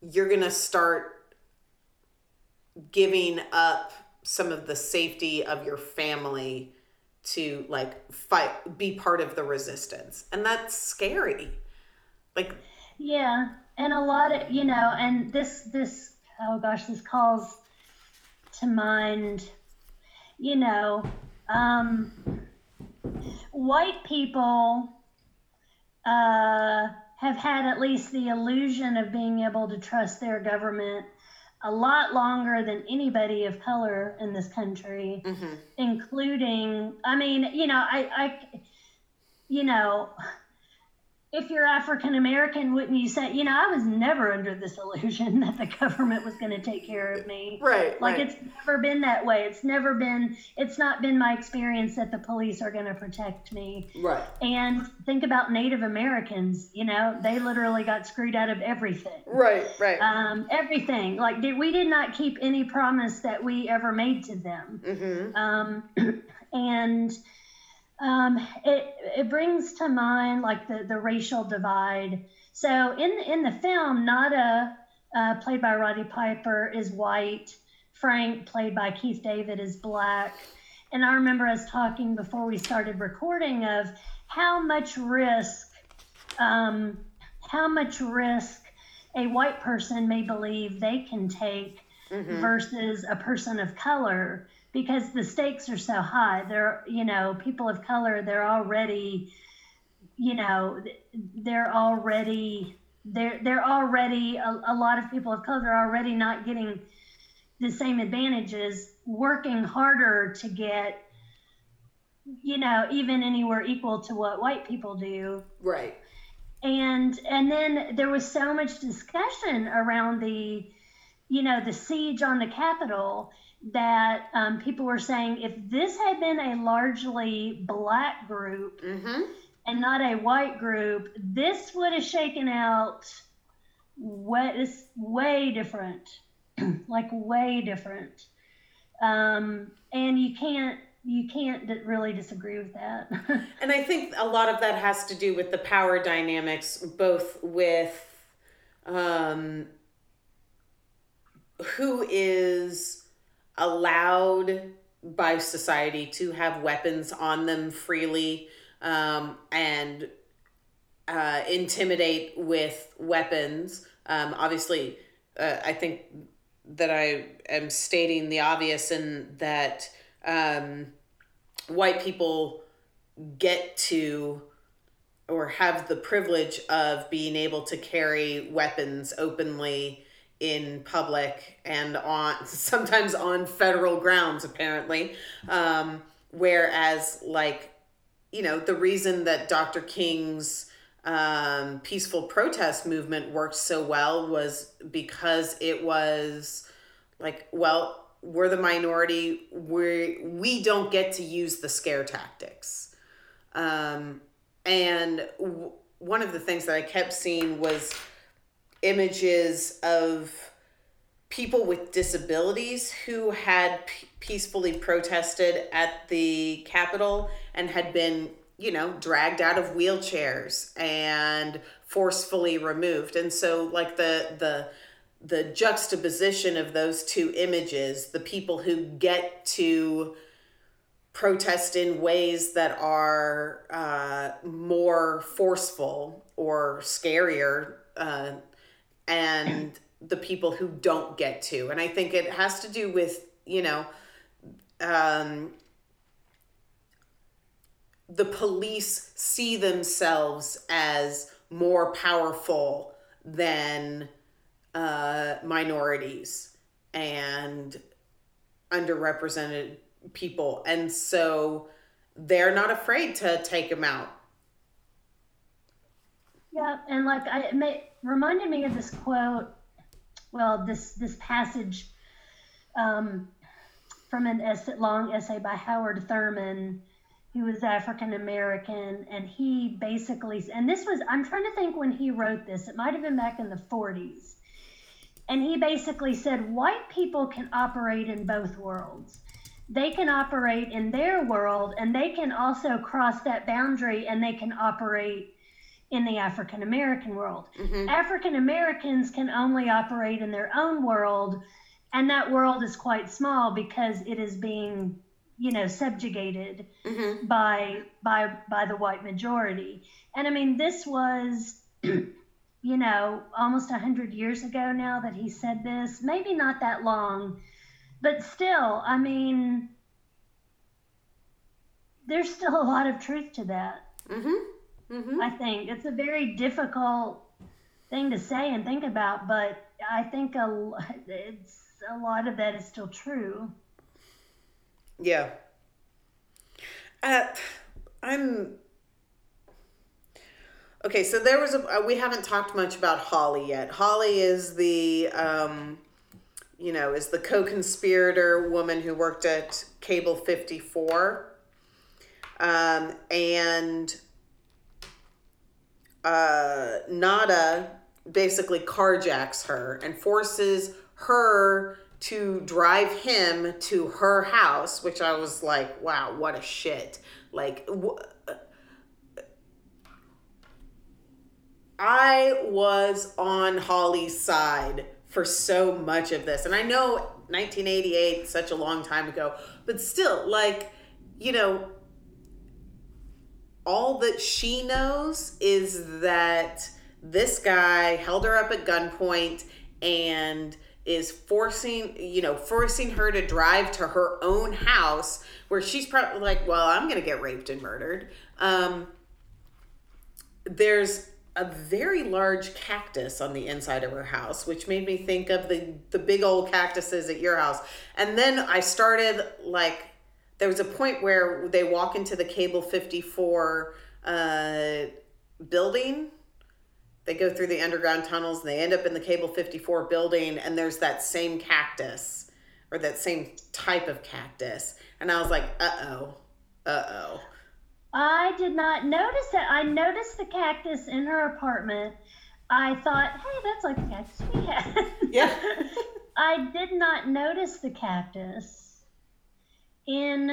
you're going to start giving up some of the safety of your family to, like, fight, be part of the resistance. And that's scary. Like, yeah. And a lot of, you know, and this, this, oh gosh, this calls to mind, you know, um, white people uh, have had at least the illusion of being able to trust their government a lot longer than anybody of color in this country, mm-hmm. including, I mean, you know, I, I, you know, if you're African American, wouldn't you say, you know, I was never under this illusion that the government was going to take care of me. Right. Like, right. It's never been that way. It's never been, it's not been my experience that the police are going to protect me. Right. And think about Native Americans, you know, they literally got screwed out of everything. Right. Right. Um, everything. Like, did, we did not keep any promise that we ever made to them. Mm-hmm. Um, and, Um, it, it brings to mind, like, the, the racial divide. So in, in the film, Nada, uh, played by Roddy Piper, is white. Frank, played by Keith David, is black. And I remember us talking before we started recording of how much risk, um, how much risk a white person may believe they can take mm-hmm. versus a person of color. Because the stakes are so high. They're, you know, people of color, they're already, you know, they're already, they're, they're already, a, a lot of people of color are already not getting the same advantages, working harder to get, you know, even anywhere equal to what white people do. Right. And, and then there was so much discussion around the, you know, the siege on the Capitol, that um, people were saying, if this had been a largely black group mm-hmm. and not a white group, this would have shaken out way, way different, like way different. Um, and you can't, you can't really disagree with that. And I think a lot of that has to do with the power dynamics, both with um, who is allowed by society to have weapons on them freely um, and uh, intimidate with weapons. Um, obviously, uh, I think that I am stating the obvious in that um, white people get to or have the privilege of being able to carry weapons openly in public and on sometimes on federal grounds, apparently. Um, whereas, like, you know, the reason that Doctor King's um, peaceful protest movement worked so well was because it was like, well, we're the minority. We we don't get to use the scare tactics. Um, and w- one of the things that I kept seeing was images of people with disabilities who had p- peacefully protested at the Capitol and had been, you know, dragged out of wheelchairs and forcefully removed. And so like the the the juxtaposition of those two images, the people who get to protest in ways that are uh, more forceful or scarier, uh, and the people who don't get to. And I think it has to do with, you know, um, the police see themselves as more powerful than uh, minorities and underrepresented people. And so they're not afraid to take them out. Yeah. And like, I, it may, reminded me of this quote. Well, this, this passage um, from an essay, long essay by Howard Thurman, who was African-American. And he basically, and this was, I'm trying to think when he wrote this, it might've been back in the forties. And he basically said, white people can operate in both worlds. They can operate in their world, and they can also cross that boundary, and they can operate in the African-American world. Mm-hmm. African-Americans can only operate in their own world, and that world is quite small because it is being, you know, subjugated mm-hmm. by by by the white majority. And I mean, this was, you know, almost one hundred years ago now that he said this, maybe not that long. But still, I mean, there's still a lot of truth to that. Mm-hmm. Mm-hmm. I think it's a very difficult thing to say and think about, but I think a, it's, a lot of that is still true. Yeah. Uh, I'm... Okay, so there was a... We haven't talked much about Holly yet. Holly is the... Um, you know, is the co-conspirator woman who worked at Cable fifty-four. Um, and uh, Nada basically carjacks her and forces her to drive him to her house, which I was like, wow, what a shit. Like, wh- I was on Holly's side for so much of this. And I know nineteen eighty-eight, such a long time ago, but still, like, you know, all that she knows is that this guy held her up at gunpoint and is forcing, you know, forcing her to drive to her own house where she's probably like, well, I'm going to get raped and murdered. Um, there's a very large cactus on the inside of her house, which made me think of the, the big old cactuses at your house. And then I started, like, there was a point where they walk into the Cable fifty-four uh, building. They go through the underground tunnels and they end up in the Cable fifty-four building, and there's that same cactus, or that same type of cactus. And I was like, uh-oh, uh-oh. I did not notice that. I noticed the cactus in her apartment. I thought, hey, that's like the cactus we had. Yeah. I did not notice the cactus in,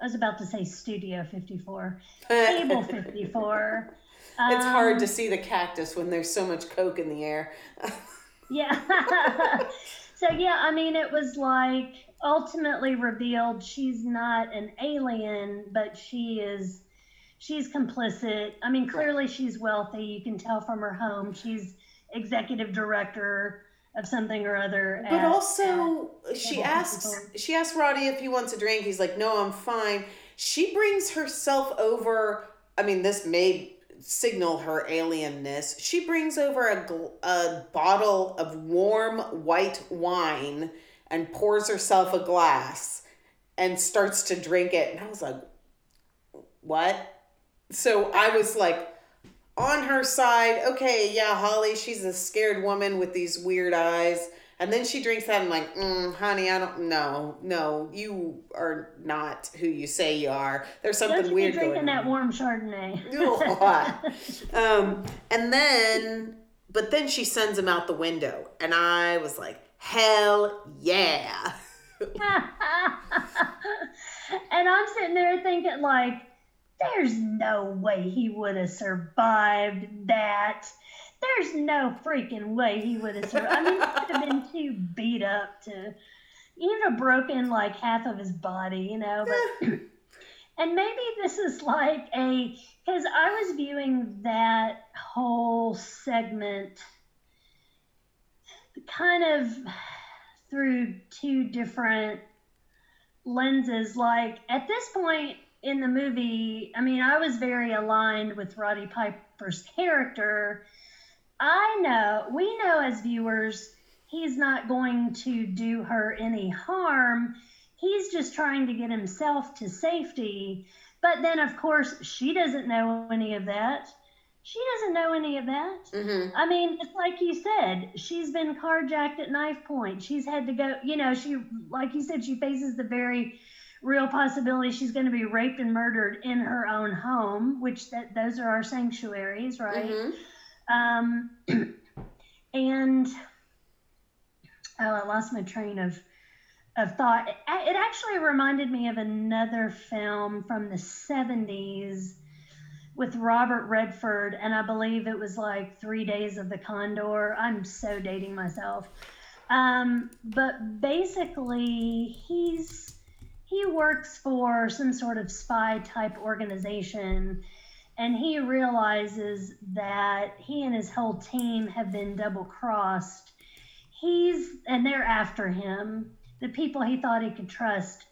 I was about to say Studio fifty-four, Cable fifty-four. Um, it's hard to see the cactus when there's so much coke in the air. Yeah. So, yeah, I mean, it was like ultimately revealed she's not an alien, but she is... She's complicit. I mean, clearly she's wealthy. You can tell from her home. She's executive director of something or other. But at, also, at she asks people. She asks Roddy if he wants a drink. He's like, no, I'm fine. She brings herself over. I mean, this may signal her alienness. She brings over a, a bottle of warm white wine and pours herself a glass and starts to drink it. And I was like, what? So I was like, on her side, okay, yeah, Holly, she's a scared woman with these weird eyes. And then she drinks that and I'm like, mm, honey, I don't know. No, you are not who you say you are. There's something weird going on. Drinking that warm Chardonnay. um, and then, but then she sends him out the window. And I was like, hell yeah. And I'm sitting there thinking like, there's no way he would have survived that. There's no freaking way he would have survived. I mean, he would have been too beat up to, you know, broken like half of his body, you know. But, and maybe this is like a, because I was viewing that whole segment kind of through two different lenses. Like at this point in the movie, I mean, I was very aligned with Roddy Piper's character. I know, we know as viewers, he's not going to do her any harm. He's just trying to get himself to safety. But then, of course, she doesn't know any of that. She doesn't know any of that. Mm-hmm. I mean, it's like you said, she's been carjacked at knife point. She's had to go, you know, she, like you said, she faces the very real possibility she's going to be raped and murdered in her own home, which that those are our sanctuaries, right? Mm-hmm. Um, and, oh, I lost my train of, of thought. It, it actually reminded me of another film from the seventies with Robert Redford. And I believe it was like Three Days of the Condor. I'm so dating myself. Um, but basically he's, he works for some sort of spy type organization. And he realizes that he and his whole team have been double-crossed. He's, and they're after him. The people he thought he could trust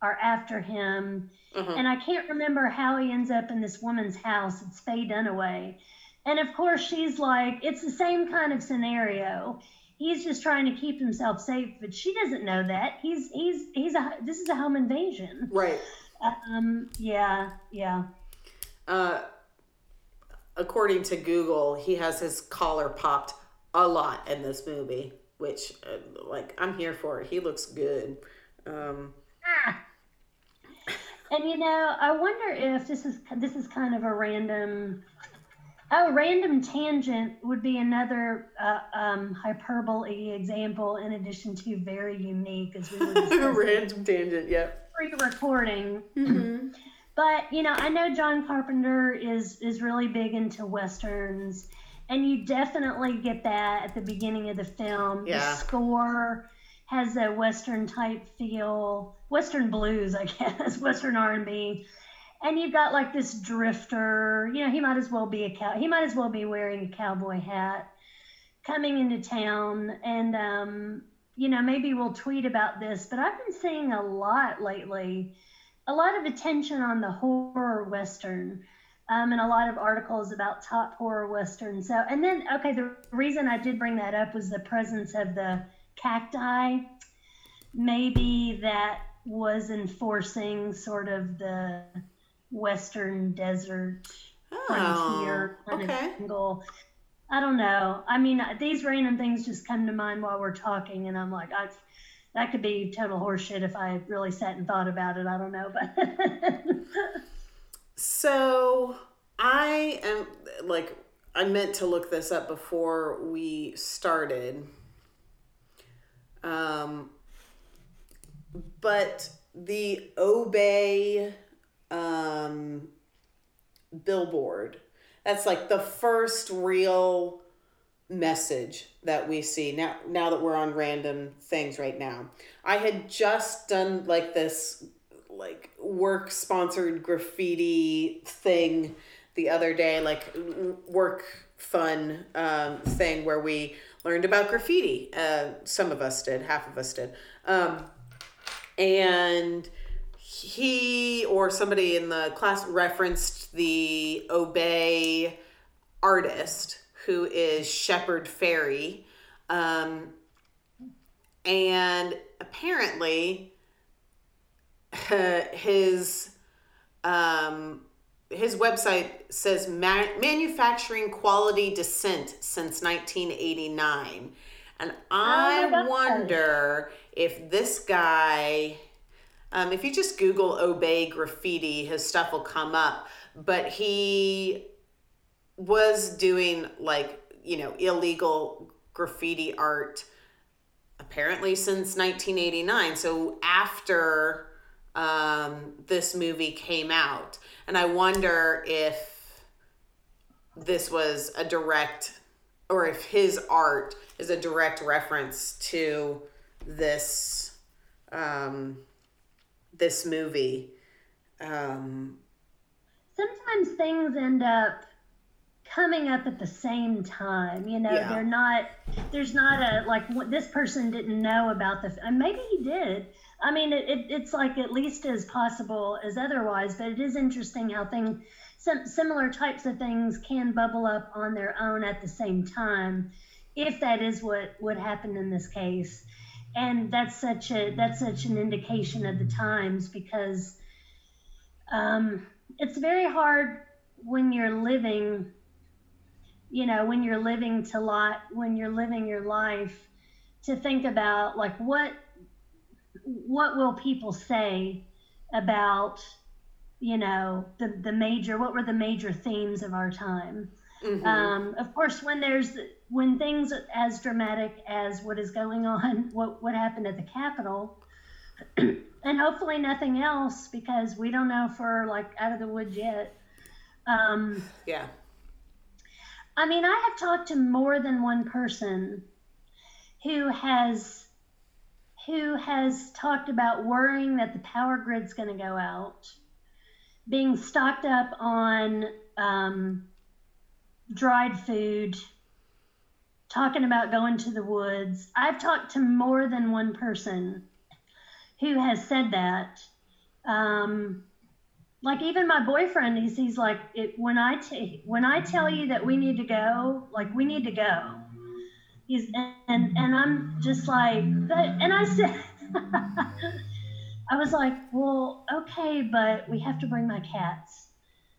are after him. Mm-hmm. And I can't remember how he ends up in this woman's house. It's Faye Dunaway. And of course, she's like, it's the same kind of scenario. He's just trying to keep himself safe, but she doesn't know that. He's, he's, he's a, this is a home invasion. Right. Um, yeah, yeah. Uh, according to Google, he has his collar popped a lot in this movie, which, uh, like, I'm here for it. He looks good. Um, ah. And, you know, I wonder if this is, this is kind of a random, oh, random tangent would be another uh, um, hyperbole example in addition to very unique, as we were discussing. Random tangent, yep. Pre-recording. Mm-hmm. But, you know, I know John Carpenter is, is really big into Westerns, and you definitely get that at the beginning of the film. Yeah. The score has a Western-type feel, Western blues, I guess, Western R and B. And you've got, like, this drifter, you know, he might as well be a cow. He might as well be wearing a cowboy hat coming into town. And, um, you know, maybe we'll tweet about this, but I've been seeing a lot lately, a lot of attention on the horror Western, um, and a lot of articles about top horror Western. So, and then, okay, the reason I did bring that up was the presence of the cacti. Maybe that was enforcing sort of the Western desert oh, frontier kind okay. of angle. I don't know. I mean, these random things just come to mind while we're talking, and I'm like, I... That could be total horseshit if I really sat and thought about it. I don't know, but so I am like I meant to look this up before we started. Um, but the Obey um billboard. That's like the first real message that we see now now that we're on random things right now. I had just done like this like work sponsored graffiti thing the other day, like work fun um thing where we learned about graffiti. Uh some of us did, half of us did. Um and he or somebody in the class referenced the Obey artist, who is Shepard Fairey. Um, and apparently uh, his um, his website says man- manufacturing quality descent since nineteen eighty-nine. And I oh wonder if this guy, um, if you just Google Obey Graffiti, his stuff will come up. But he was doing, like, you know, illegal graffiti art apparently since nineteen eighty-nine. So after um, this movie came out. And I wonder if this was a direct, or if his art is a direct reference to this um, this movie. Um, Sometimes things end up coming up at the same time, you know. Yeah. They're not. There's not a like what this person didn't know about the. And maybe he did. I mean, it, it it's like at least as possible as otherwise. But it is interesting how things, some similar types of things, can bubble up on their own at the same time. If that is what, what happened in this case, and that's such a that's such an indication of the times, because um, it's very hard when you're living, you know, when you're living to lot when you're living your life, to think about like what what will people say about, you know, the the major what were the major themes of our time. Mm-hmm. Um, of course, when there's when things as dramatic as what is going on, what what happened at the Capitol, and hopefully nothing else, because we don't know if we're like out of the woods yet. Um, yeah. I mean, I have talked to more than one person who has who has talked about worrying that the power grid's going to go out, being stocked up on. Um, dried food, talking about going to the woods. I've talked to more than one person who has said that. Um, like even my boyfriend, he's, he's like, it, when I t- when I tell you that we need to go, like we need to go. He's and and, and I'm just like, but, and I said, I was like, well, okay, but we have to bring my cats.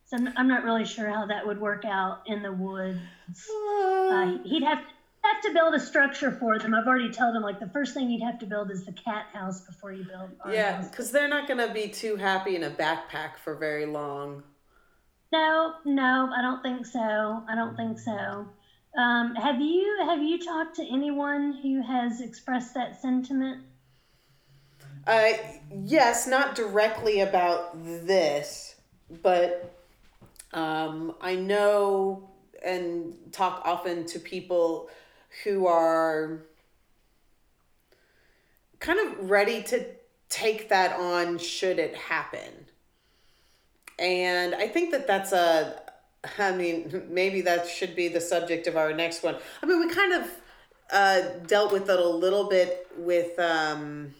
So I'm not really sure how that would work out in the woods. Uh, he'd have have to build a structure for them. I've already told him, like, the first thing you'd have to build is the cat house before you build our yeah, house. Yeah, because they're not going to be too happy in a backpack for very long. No, no, I don't think so. I don't think so. Um, have you have you talked to anyone who has expressed that sentiment? Uh, yes, not directly about this, but... Um, I know and talk often to people who are kind of ready to take that on should it happen. And I think that that's a, I mean, maybe that should be the subject of our next one. I mean, we kind of uh, dealt with it a little bit with, um,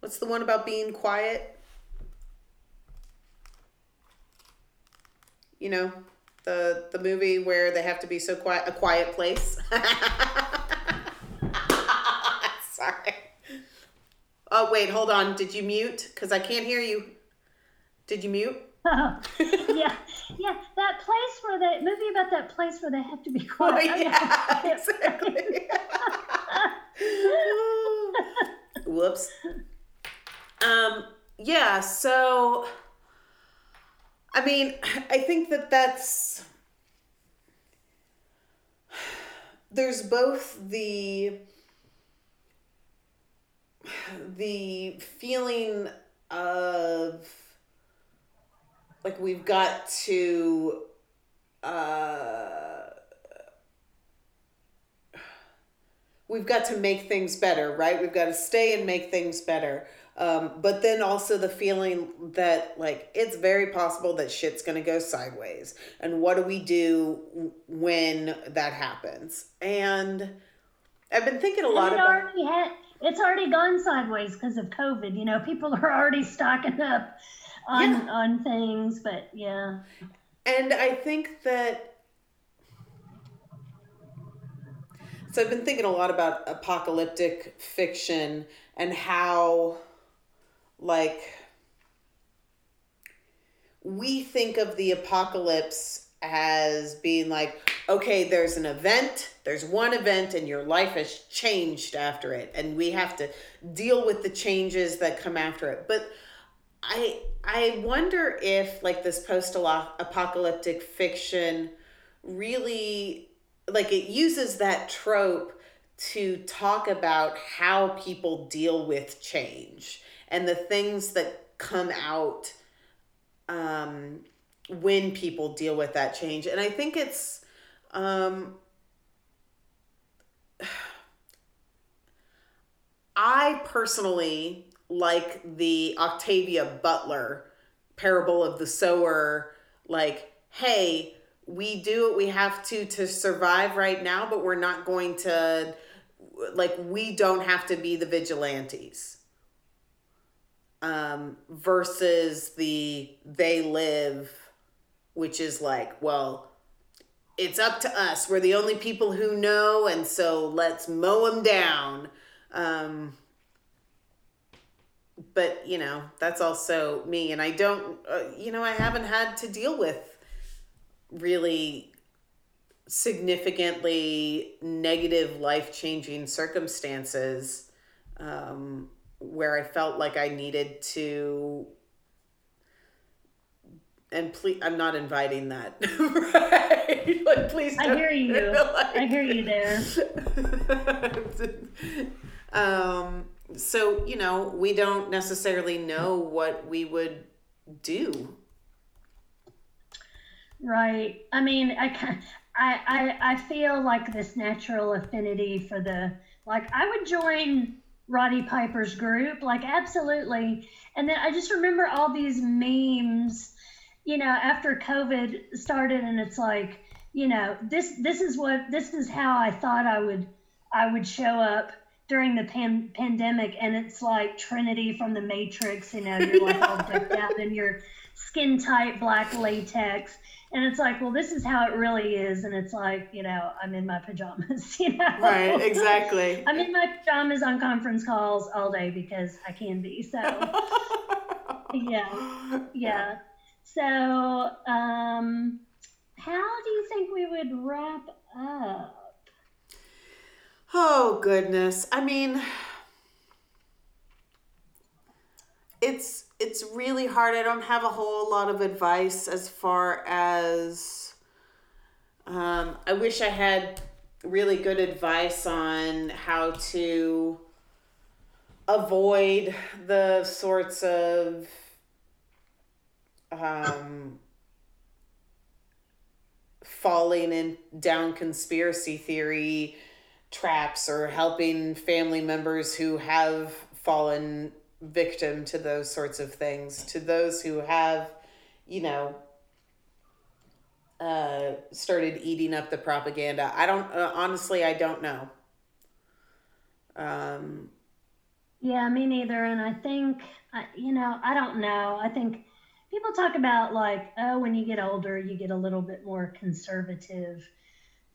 what's the one about being quiet? You know, the the movie where they have to be so quiet, A Quiet Place. Sorry. Oh, wait, hold on. Did you mute? Because I can't hear you. Did you mute? Oh, yeah. Yeah, that place where they, movie about that place where they have to be quiet. Oh, yeah, exactly. Whoops. Um. Yeah, so... I mean, I think that that's, there's both the, the feeling of like we've got to, uh, we've got to make things better, right? We've got to stay and make things better. Um, but then also the feeling that, like, it's very possible that shit's going to go sideways. And what do we do when that happens? And I've been thinking a lot it about... Already had, it's already gone sideways because of COVID. You know, people are already stocking up on, yeah. on things, but yeah. And I think that... So I've been thinking a lot about apocalyptic fiction and how... Like, we think of the apocalypse as being like, okay, there's an event, there's one event, and your life has changed after it, and we have to deal with the changes that come after it. But I I wonder if, like, this post-apocalyptic fiction really, like, it uses that trope to talk about how people deal with change and the things that come out um, when people deal with that change. And I think it's, um, I personally like the Octavia Butler Parable of the Sower, like, hey, we do what we have to to survive right now, but we're not going to, like, we don't have to be the vigilantes. Um, versus the They Live, which is like, well, it's up to us. We're the only people who know, and so let's mow them down. Um, but, you know, that's also me. And I don't, uh, you know, I haven't had to deal with really significantly negative, life-changing circumstances um, where I felt like I needed to, and please, I'm not inviting that, right? Like, please don't. I hear you. Like, I hear you there. um, so, you know, we don't necessarily know what we would do. Right. I mean, I, I, I feel like this natural affinity for the, like, I would join Roddy Piper's group, like, absolutely. And then I just remember all these memes, you know, after COVID started, and it's like, you know, this, this is what, this is how I thought I would, I would show up during the pan- pandemic. And it's like Trinity from the Matrix, you know, you're like all decked out in your skin tight black latex. And it's like, well, this is how it really is. And it's like, you know, I'm in my pajamas, you know? Right, exactly. I'm in my pajamas on conference calls all day because I can be. So, yeah, yeah. So um, how do you think we would wrap up? Oh, goodness. I mean, it's... It's really hard. I don't have a whole lot of advice as far as, um, I wish I had really good advice on how to avoid the sorts of, um, falling in down conspiracy theory traps or helping family members who have fallen victim to those sorts of things, to those who have, you know, uh, started eating up the propaganda. I don't, uh, honestly, I don't know. Um, yeah, me neither. And I think, I, you know, I don't know. I think people talk about, like, oh, when you get older, you get a little bit more conservative.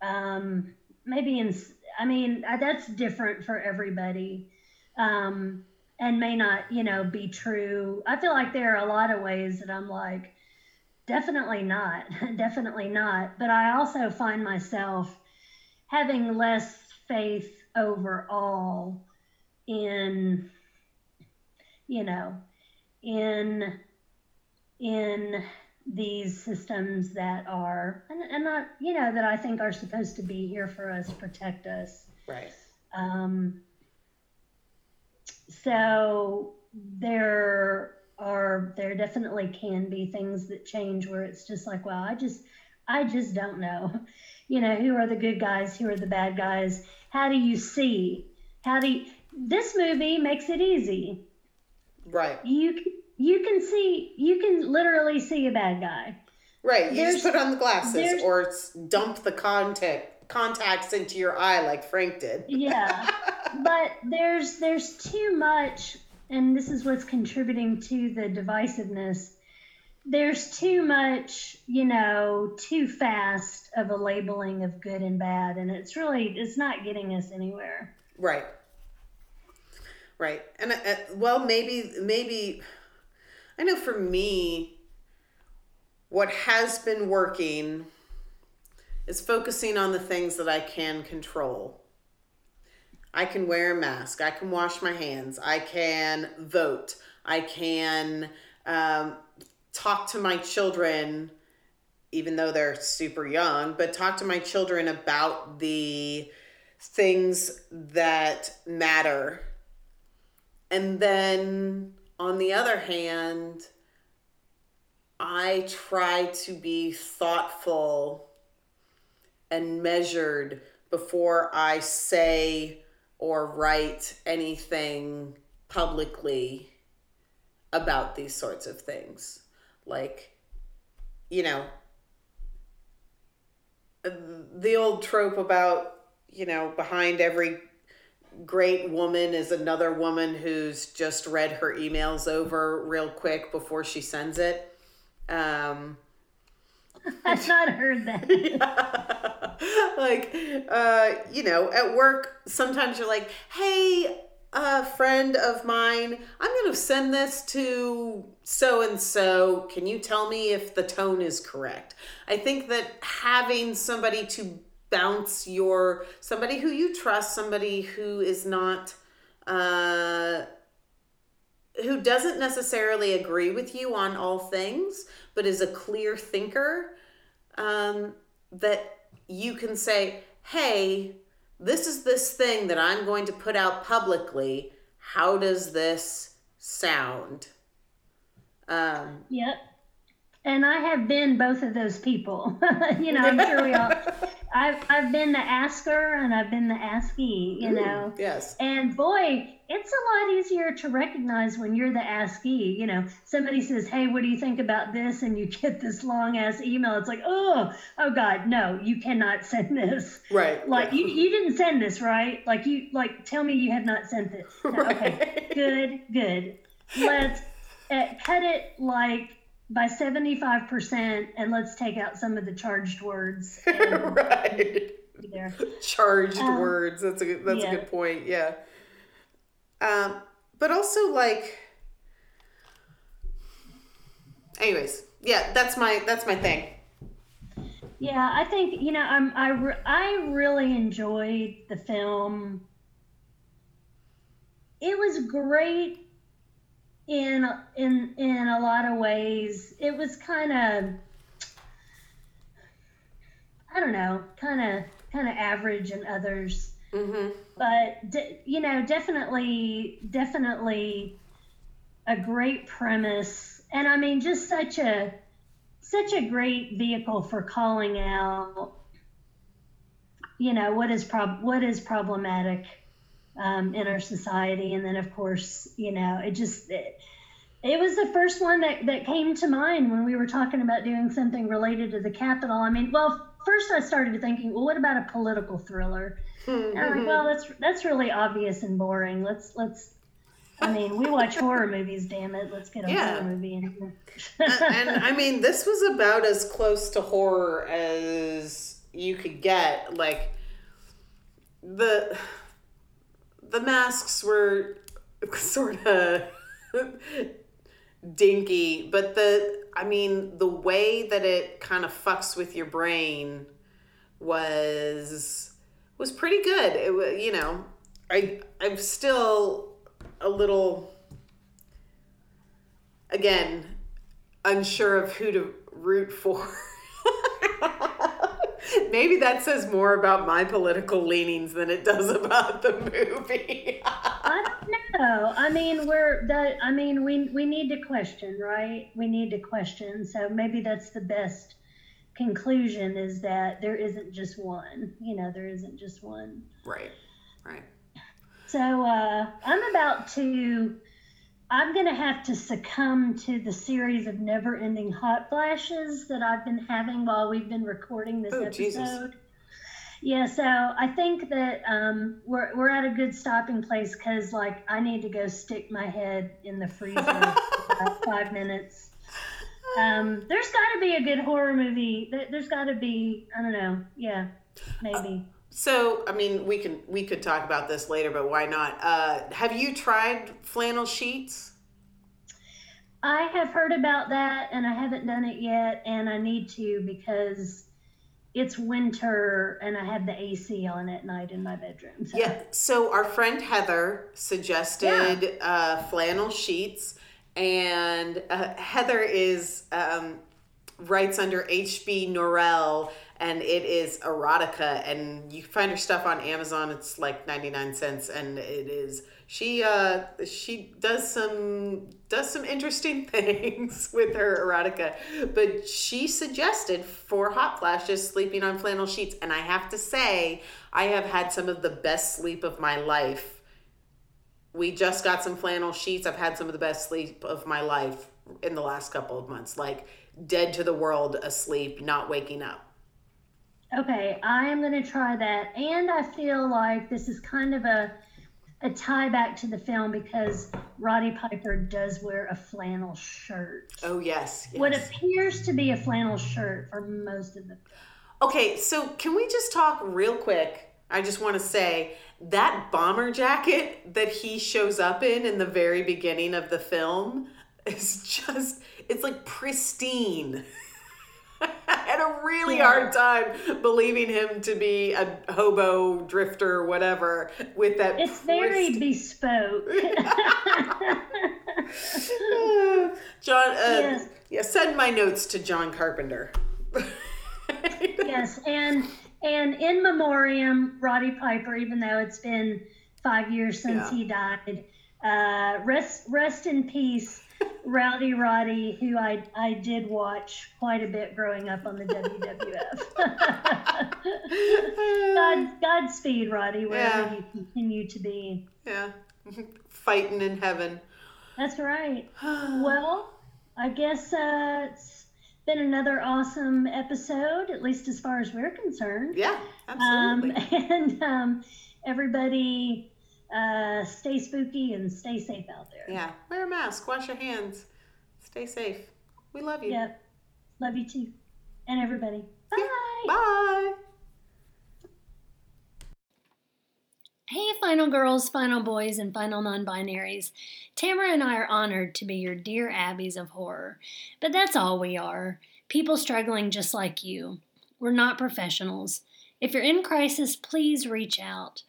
Um, maybe in, I mean, that's different for everybody. Um, and may not, you know, be true. I feel like there are a lot of ways that I'm like, definitely not, definitely not. But I also find myself having less faith overall in, you know, in, in these systems that are, and, and not, you know, that I think are supposed to be here for us, protect us. Right. Um, So there are, there definitely can be things that change where it's just like, well, I just, I just don't know, you know, who are the good guys? Who are the bad guys? How do you see, how do you, this movie makes it easy. Right. You, you can see, you can literally see a bad guy. Right. You there's, just put on the glasses or dump the contact contacts into your eye like Frank did. Yeah. But there's there's too much, and this is what's contributing to the divisiveness. There's too much, you know, too fast of a labeling of good and bad, and it's really, it's not getting us anywhere. Right. Right. And, uh, well, maybe, maybe, I know for me, what has been working is focusing on the things that I can control. I can wear a mask. I can wash my hands. I can vote. I can um, talk to my children, even though they're super young, but talk to my children about the things that matter. And then on the other hand, I try to be thoughtful and measured before I say or write anything publicly about these sorts of things. Like, you know, the old trope about, you know, behind every great woman is another woman who's just read her emails over real quick before she sends it. Um, I've not heard that. Yeah. Like, uh, you know, at work, sometimes you're like, hey, a friend of mine, I'm going to send this to so-and-so. Can you tell me if the tone is correct? I think that having somebody to bounce your, somebody who you trust, somebody who is not, uh, who doesn't necessarily agree with you on all things, but is a clear thinker, um, that you can say, hey, this is this thing that I'm going to put out publicly. How does this sound? Um, yep. And I have been both of those people. You know, I'm sure we all, I've, I've been the asker and I've been the askee, you know. Ooh, yes. And boy, it's a lot easier to recognize when you're the askee, you know. Somebody says, hey, what do you think about this? And you get this long-ass email. It's like, oh, oh, God, no, you cannot send this. Right. Like, yeah. you, you didn't send this, right? Like, you, like, tell me you have not sent this. No, right. Okay, good, good. Let's uh, cut it, like, by seventy-five percent, and let's take out some of the charged words. And, right. There. Charged um, words. That's a that's yeah. a good point. Yeah. Um, but also like, anyways, yeah, that's my, that's my thing. Yeah. I think, you know, I'm, I, re- I really enjoyed the film. It was great. In in in a lot of ways, it was kind of, I don't know, kind of kind of average in others. Mm-hmm. But de- you know, definitely definitely a great premise, and I mean, just such a such a great vehicle for calling out, you know, what is prob what is problematic. Um, in our society. And then of course, you know, it just, it, it was the first one that, that came to mind when we were talking about doing something related to the Capitol. I mean, well, first I started thinking, well, what about a political thriller? Mm-hmm. And I'm like, well, that's, that's really obvious and boring. Let's, let's, I mean, we watch horror movies, damn it. Let's get a yeah. horror movie in here. and, and I mean, this was about as close to horror as you could get. Like the... The masks were sort of dinky, but the, I mean, the way that it kind of fucks with your brain was, was pretty good. It was, you know, I, I'm still a little, again, unsure of who to root for. Maybe that says more about my political leanings than it does about the movie. I don't know. I mean, we're that. I mean, we we need to question, right? We need to question. So maybe that's the best conclusion: is that there isn't just one. You know, there isn't just one. Right. Right. So uh, I'm about to. I'm going to have to succumb to the series of never-ending hot flashes that I've been having while we've been recording this oh, episode. Jesus. Yeah, so I think that um, we're we're at a good stopping place because, like, I need to go stick my head in the freezer for about five minutes. Um, there's got to be a good horror movie. There's got to be, I don't know, yeah, maybe. Uh- So, I mean, we can we could talk about this later, but why not? Uh, have you tried flannel sheets? I have heard about that, and I haven't done it yet, and I need to because it's winter and I have the A C on at night in my bedroom. So. Yeah, so our friend Heather suggested yeah. uh, flannel sheets, and uh, Heather is um, writes under H B Norell, and it is erotica, and you can find her stuff on Amazon. It's like ninety-nine cents, and it is... She uh she does some does some interesting things with her erotica, but she suggested for hot flashes sleeping on flannel sheets, and I have to say I have had some of the best sleep of my life. We just got some flannel sheets. I've had some of the best sleep of my life in the last couple of months, like dead to the world, asleep, not waking up. Okay, I am going to try that, and I feel like this is kind of a a tie back to the film because Roddy Piper does wear a flannel shirt. Oh, yes, yes. What appears to be a flannel shirt for most of the film. Okay, so can we just talk real quick? I just want to say that bomber jacket that he shows up in in the very beginning of the film is just, it's like pristine. I had a really yeah. hard time believing him to be a hobo, drifter, whatever, with that. It's very bespoke. John, uh, yes. yeah, send my notes to John Carpenter. Yes, and and in memoriam, Roddy Piper, even though it's been five years since yeah. he died, uh, rest rest in peace. Rowdy Roddy, who I, I did watch quite a bit growing up on the W W F. God, Godspeed, Roddy, wherever yeah. you continue to be. Yeah, fighting in heaven. That's right. Well, I guess uh, it's been another awesome episode, at least as far as we're concerned. Yeah, absolutely. Um, and um, everybody... Uh, stay spooky and stay safe out there. Yeah, wear a mask, wash your hands, stay safe. We love you. Yep, love you too, and everybody. Bye. Yeah. Bye. Hey, final girls, final boys, and final non-binaries. Tamara and I are honored to be your dear Abbies of horror, but that's all we are. People struggling just like you. We're not professionals. If you're in crisis, please reach out.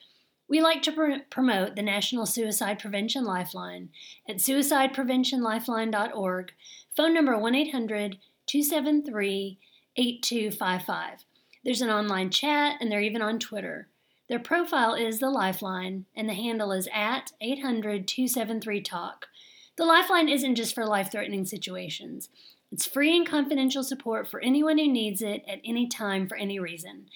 We like to pr- promote the National Suicide Prevention Lifeline at suicide prevention lifeline dot org, phone number one eight hundred two seven three eight two five five. There's an online chat, and they're even on Twitter. Their profile is The Lifeline, and the handle is at eight hundred two seven three talk. The Lifeline isn't just for life-threatening situations. It's free and confidential support for anyone who needs it at any time for any reason.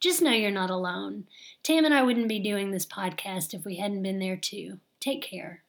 Just know you're not alone. Tam and I wouldn't be doing this podcast if we hadn't been there too. Take care.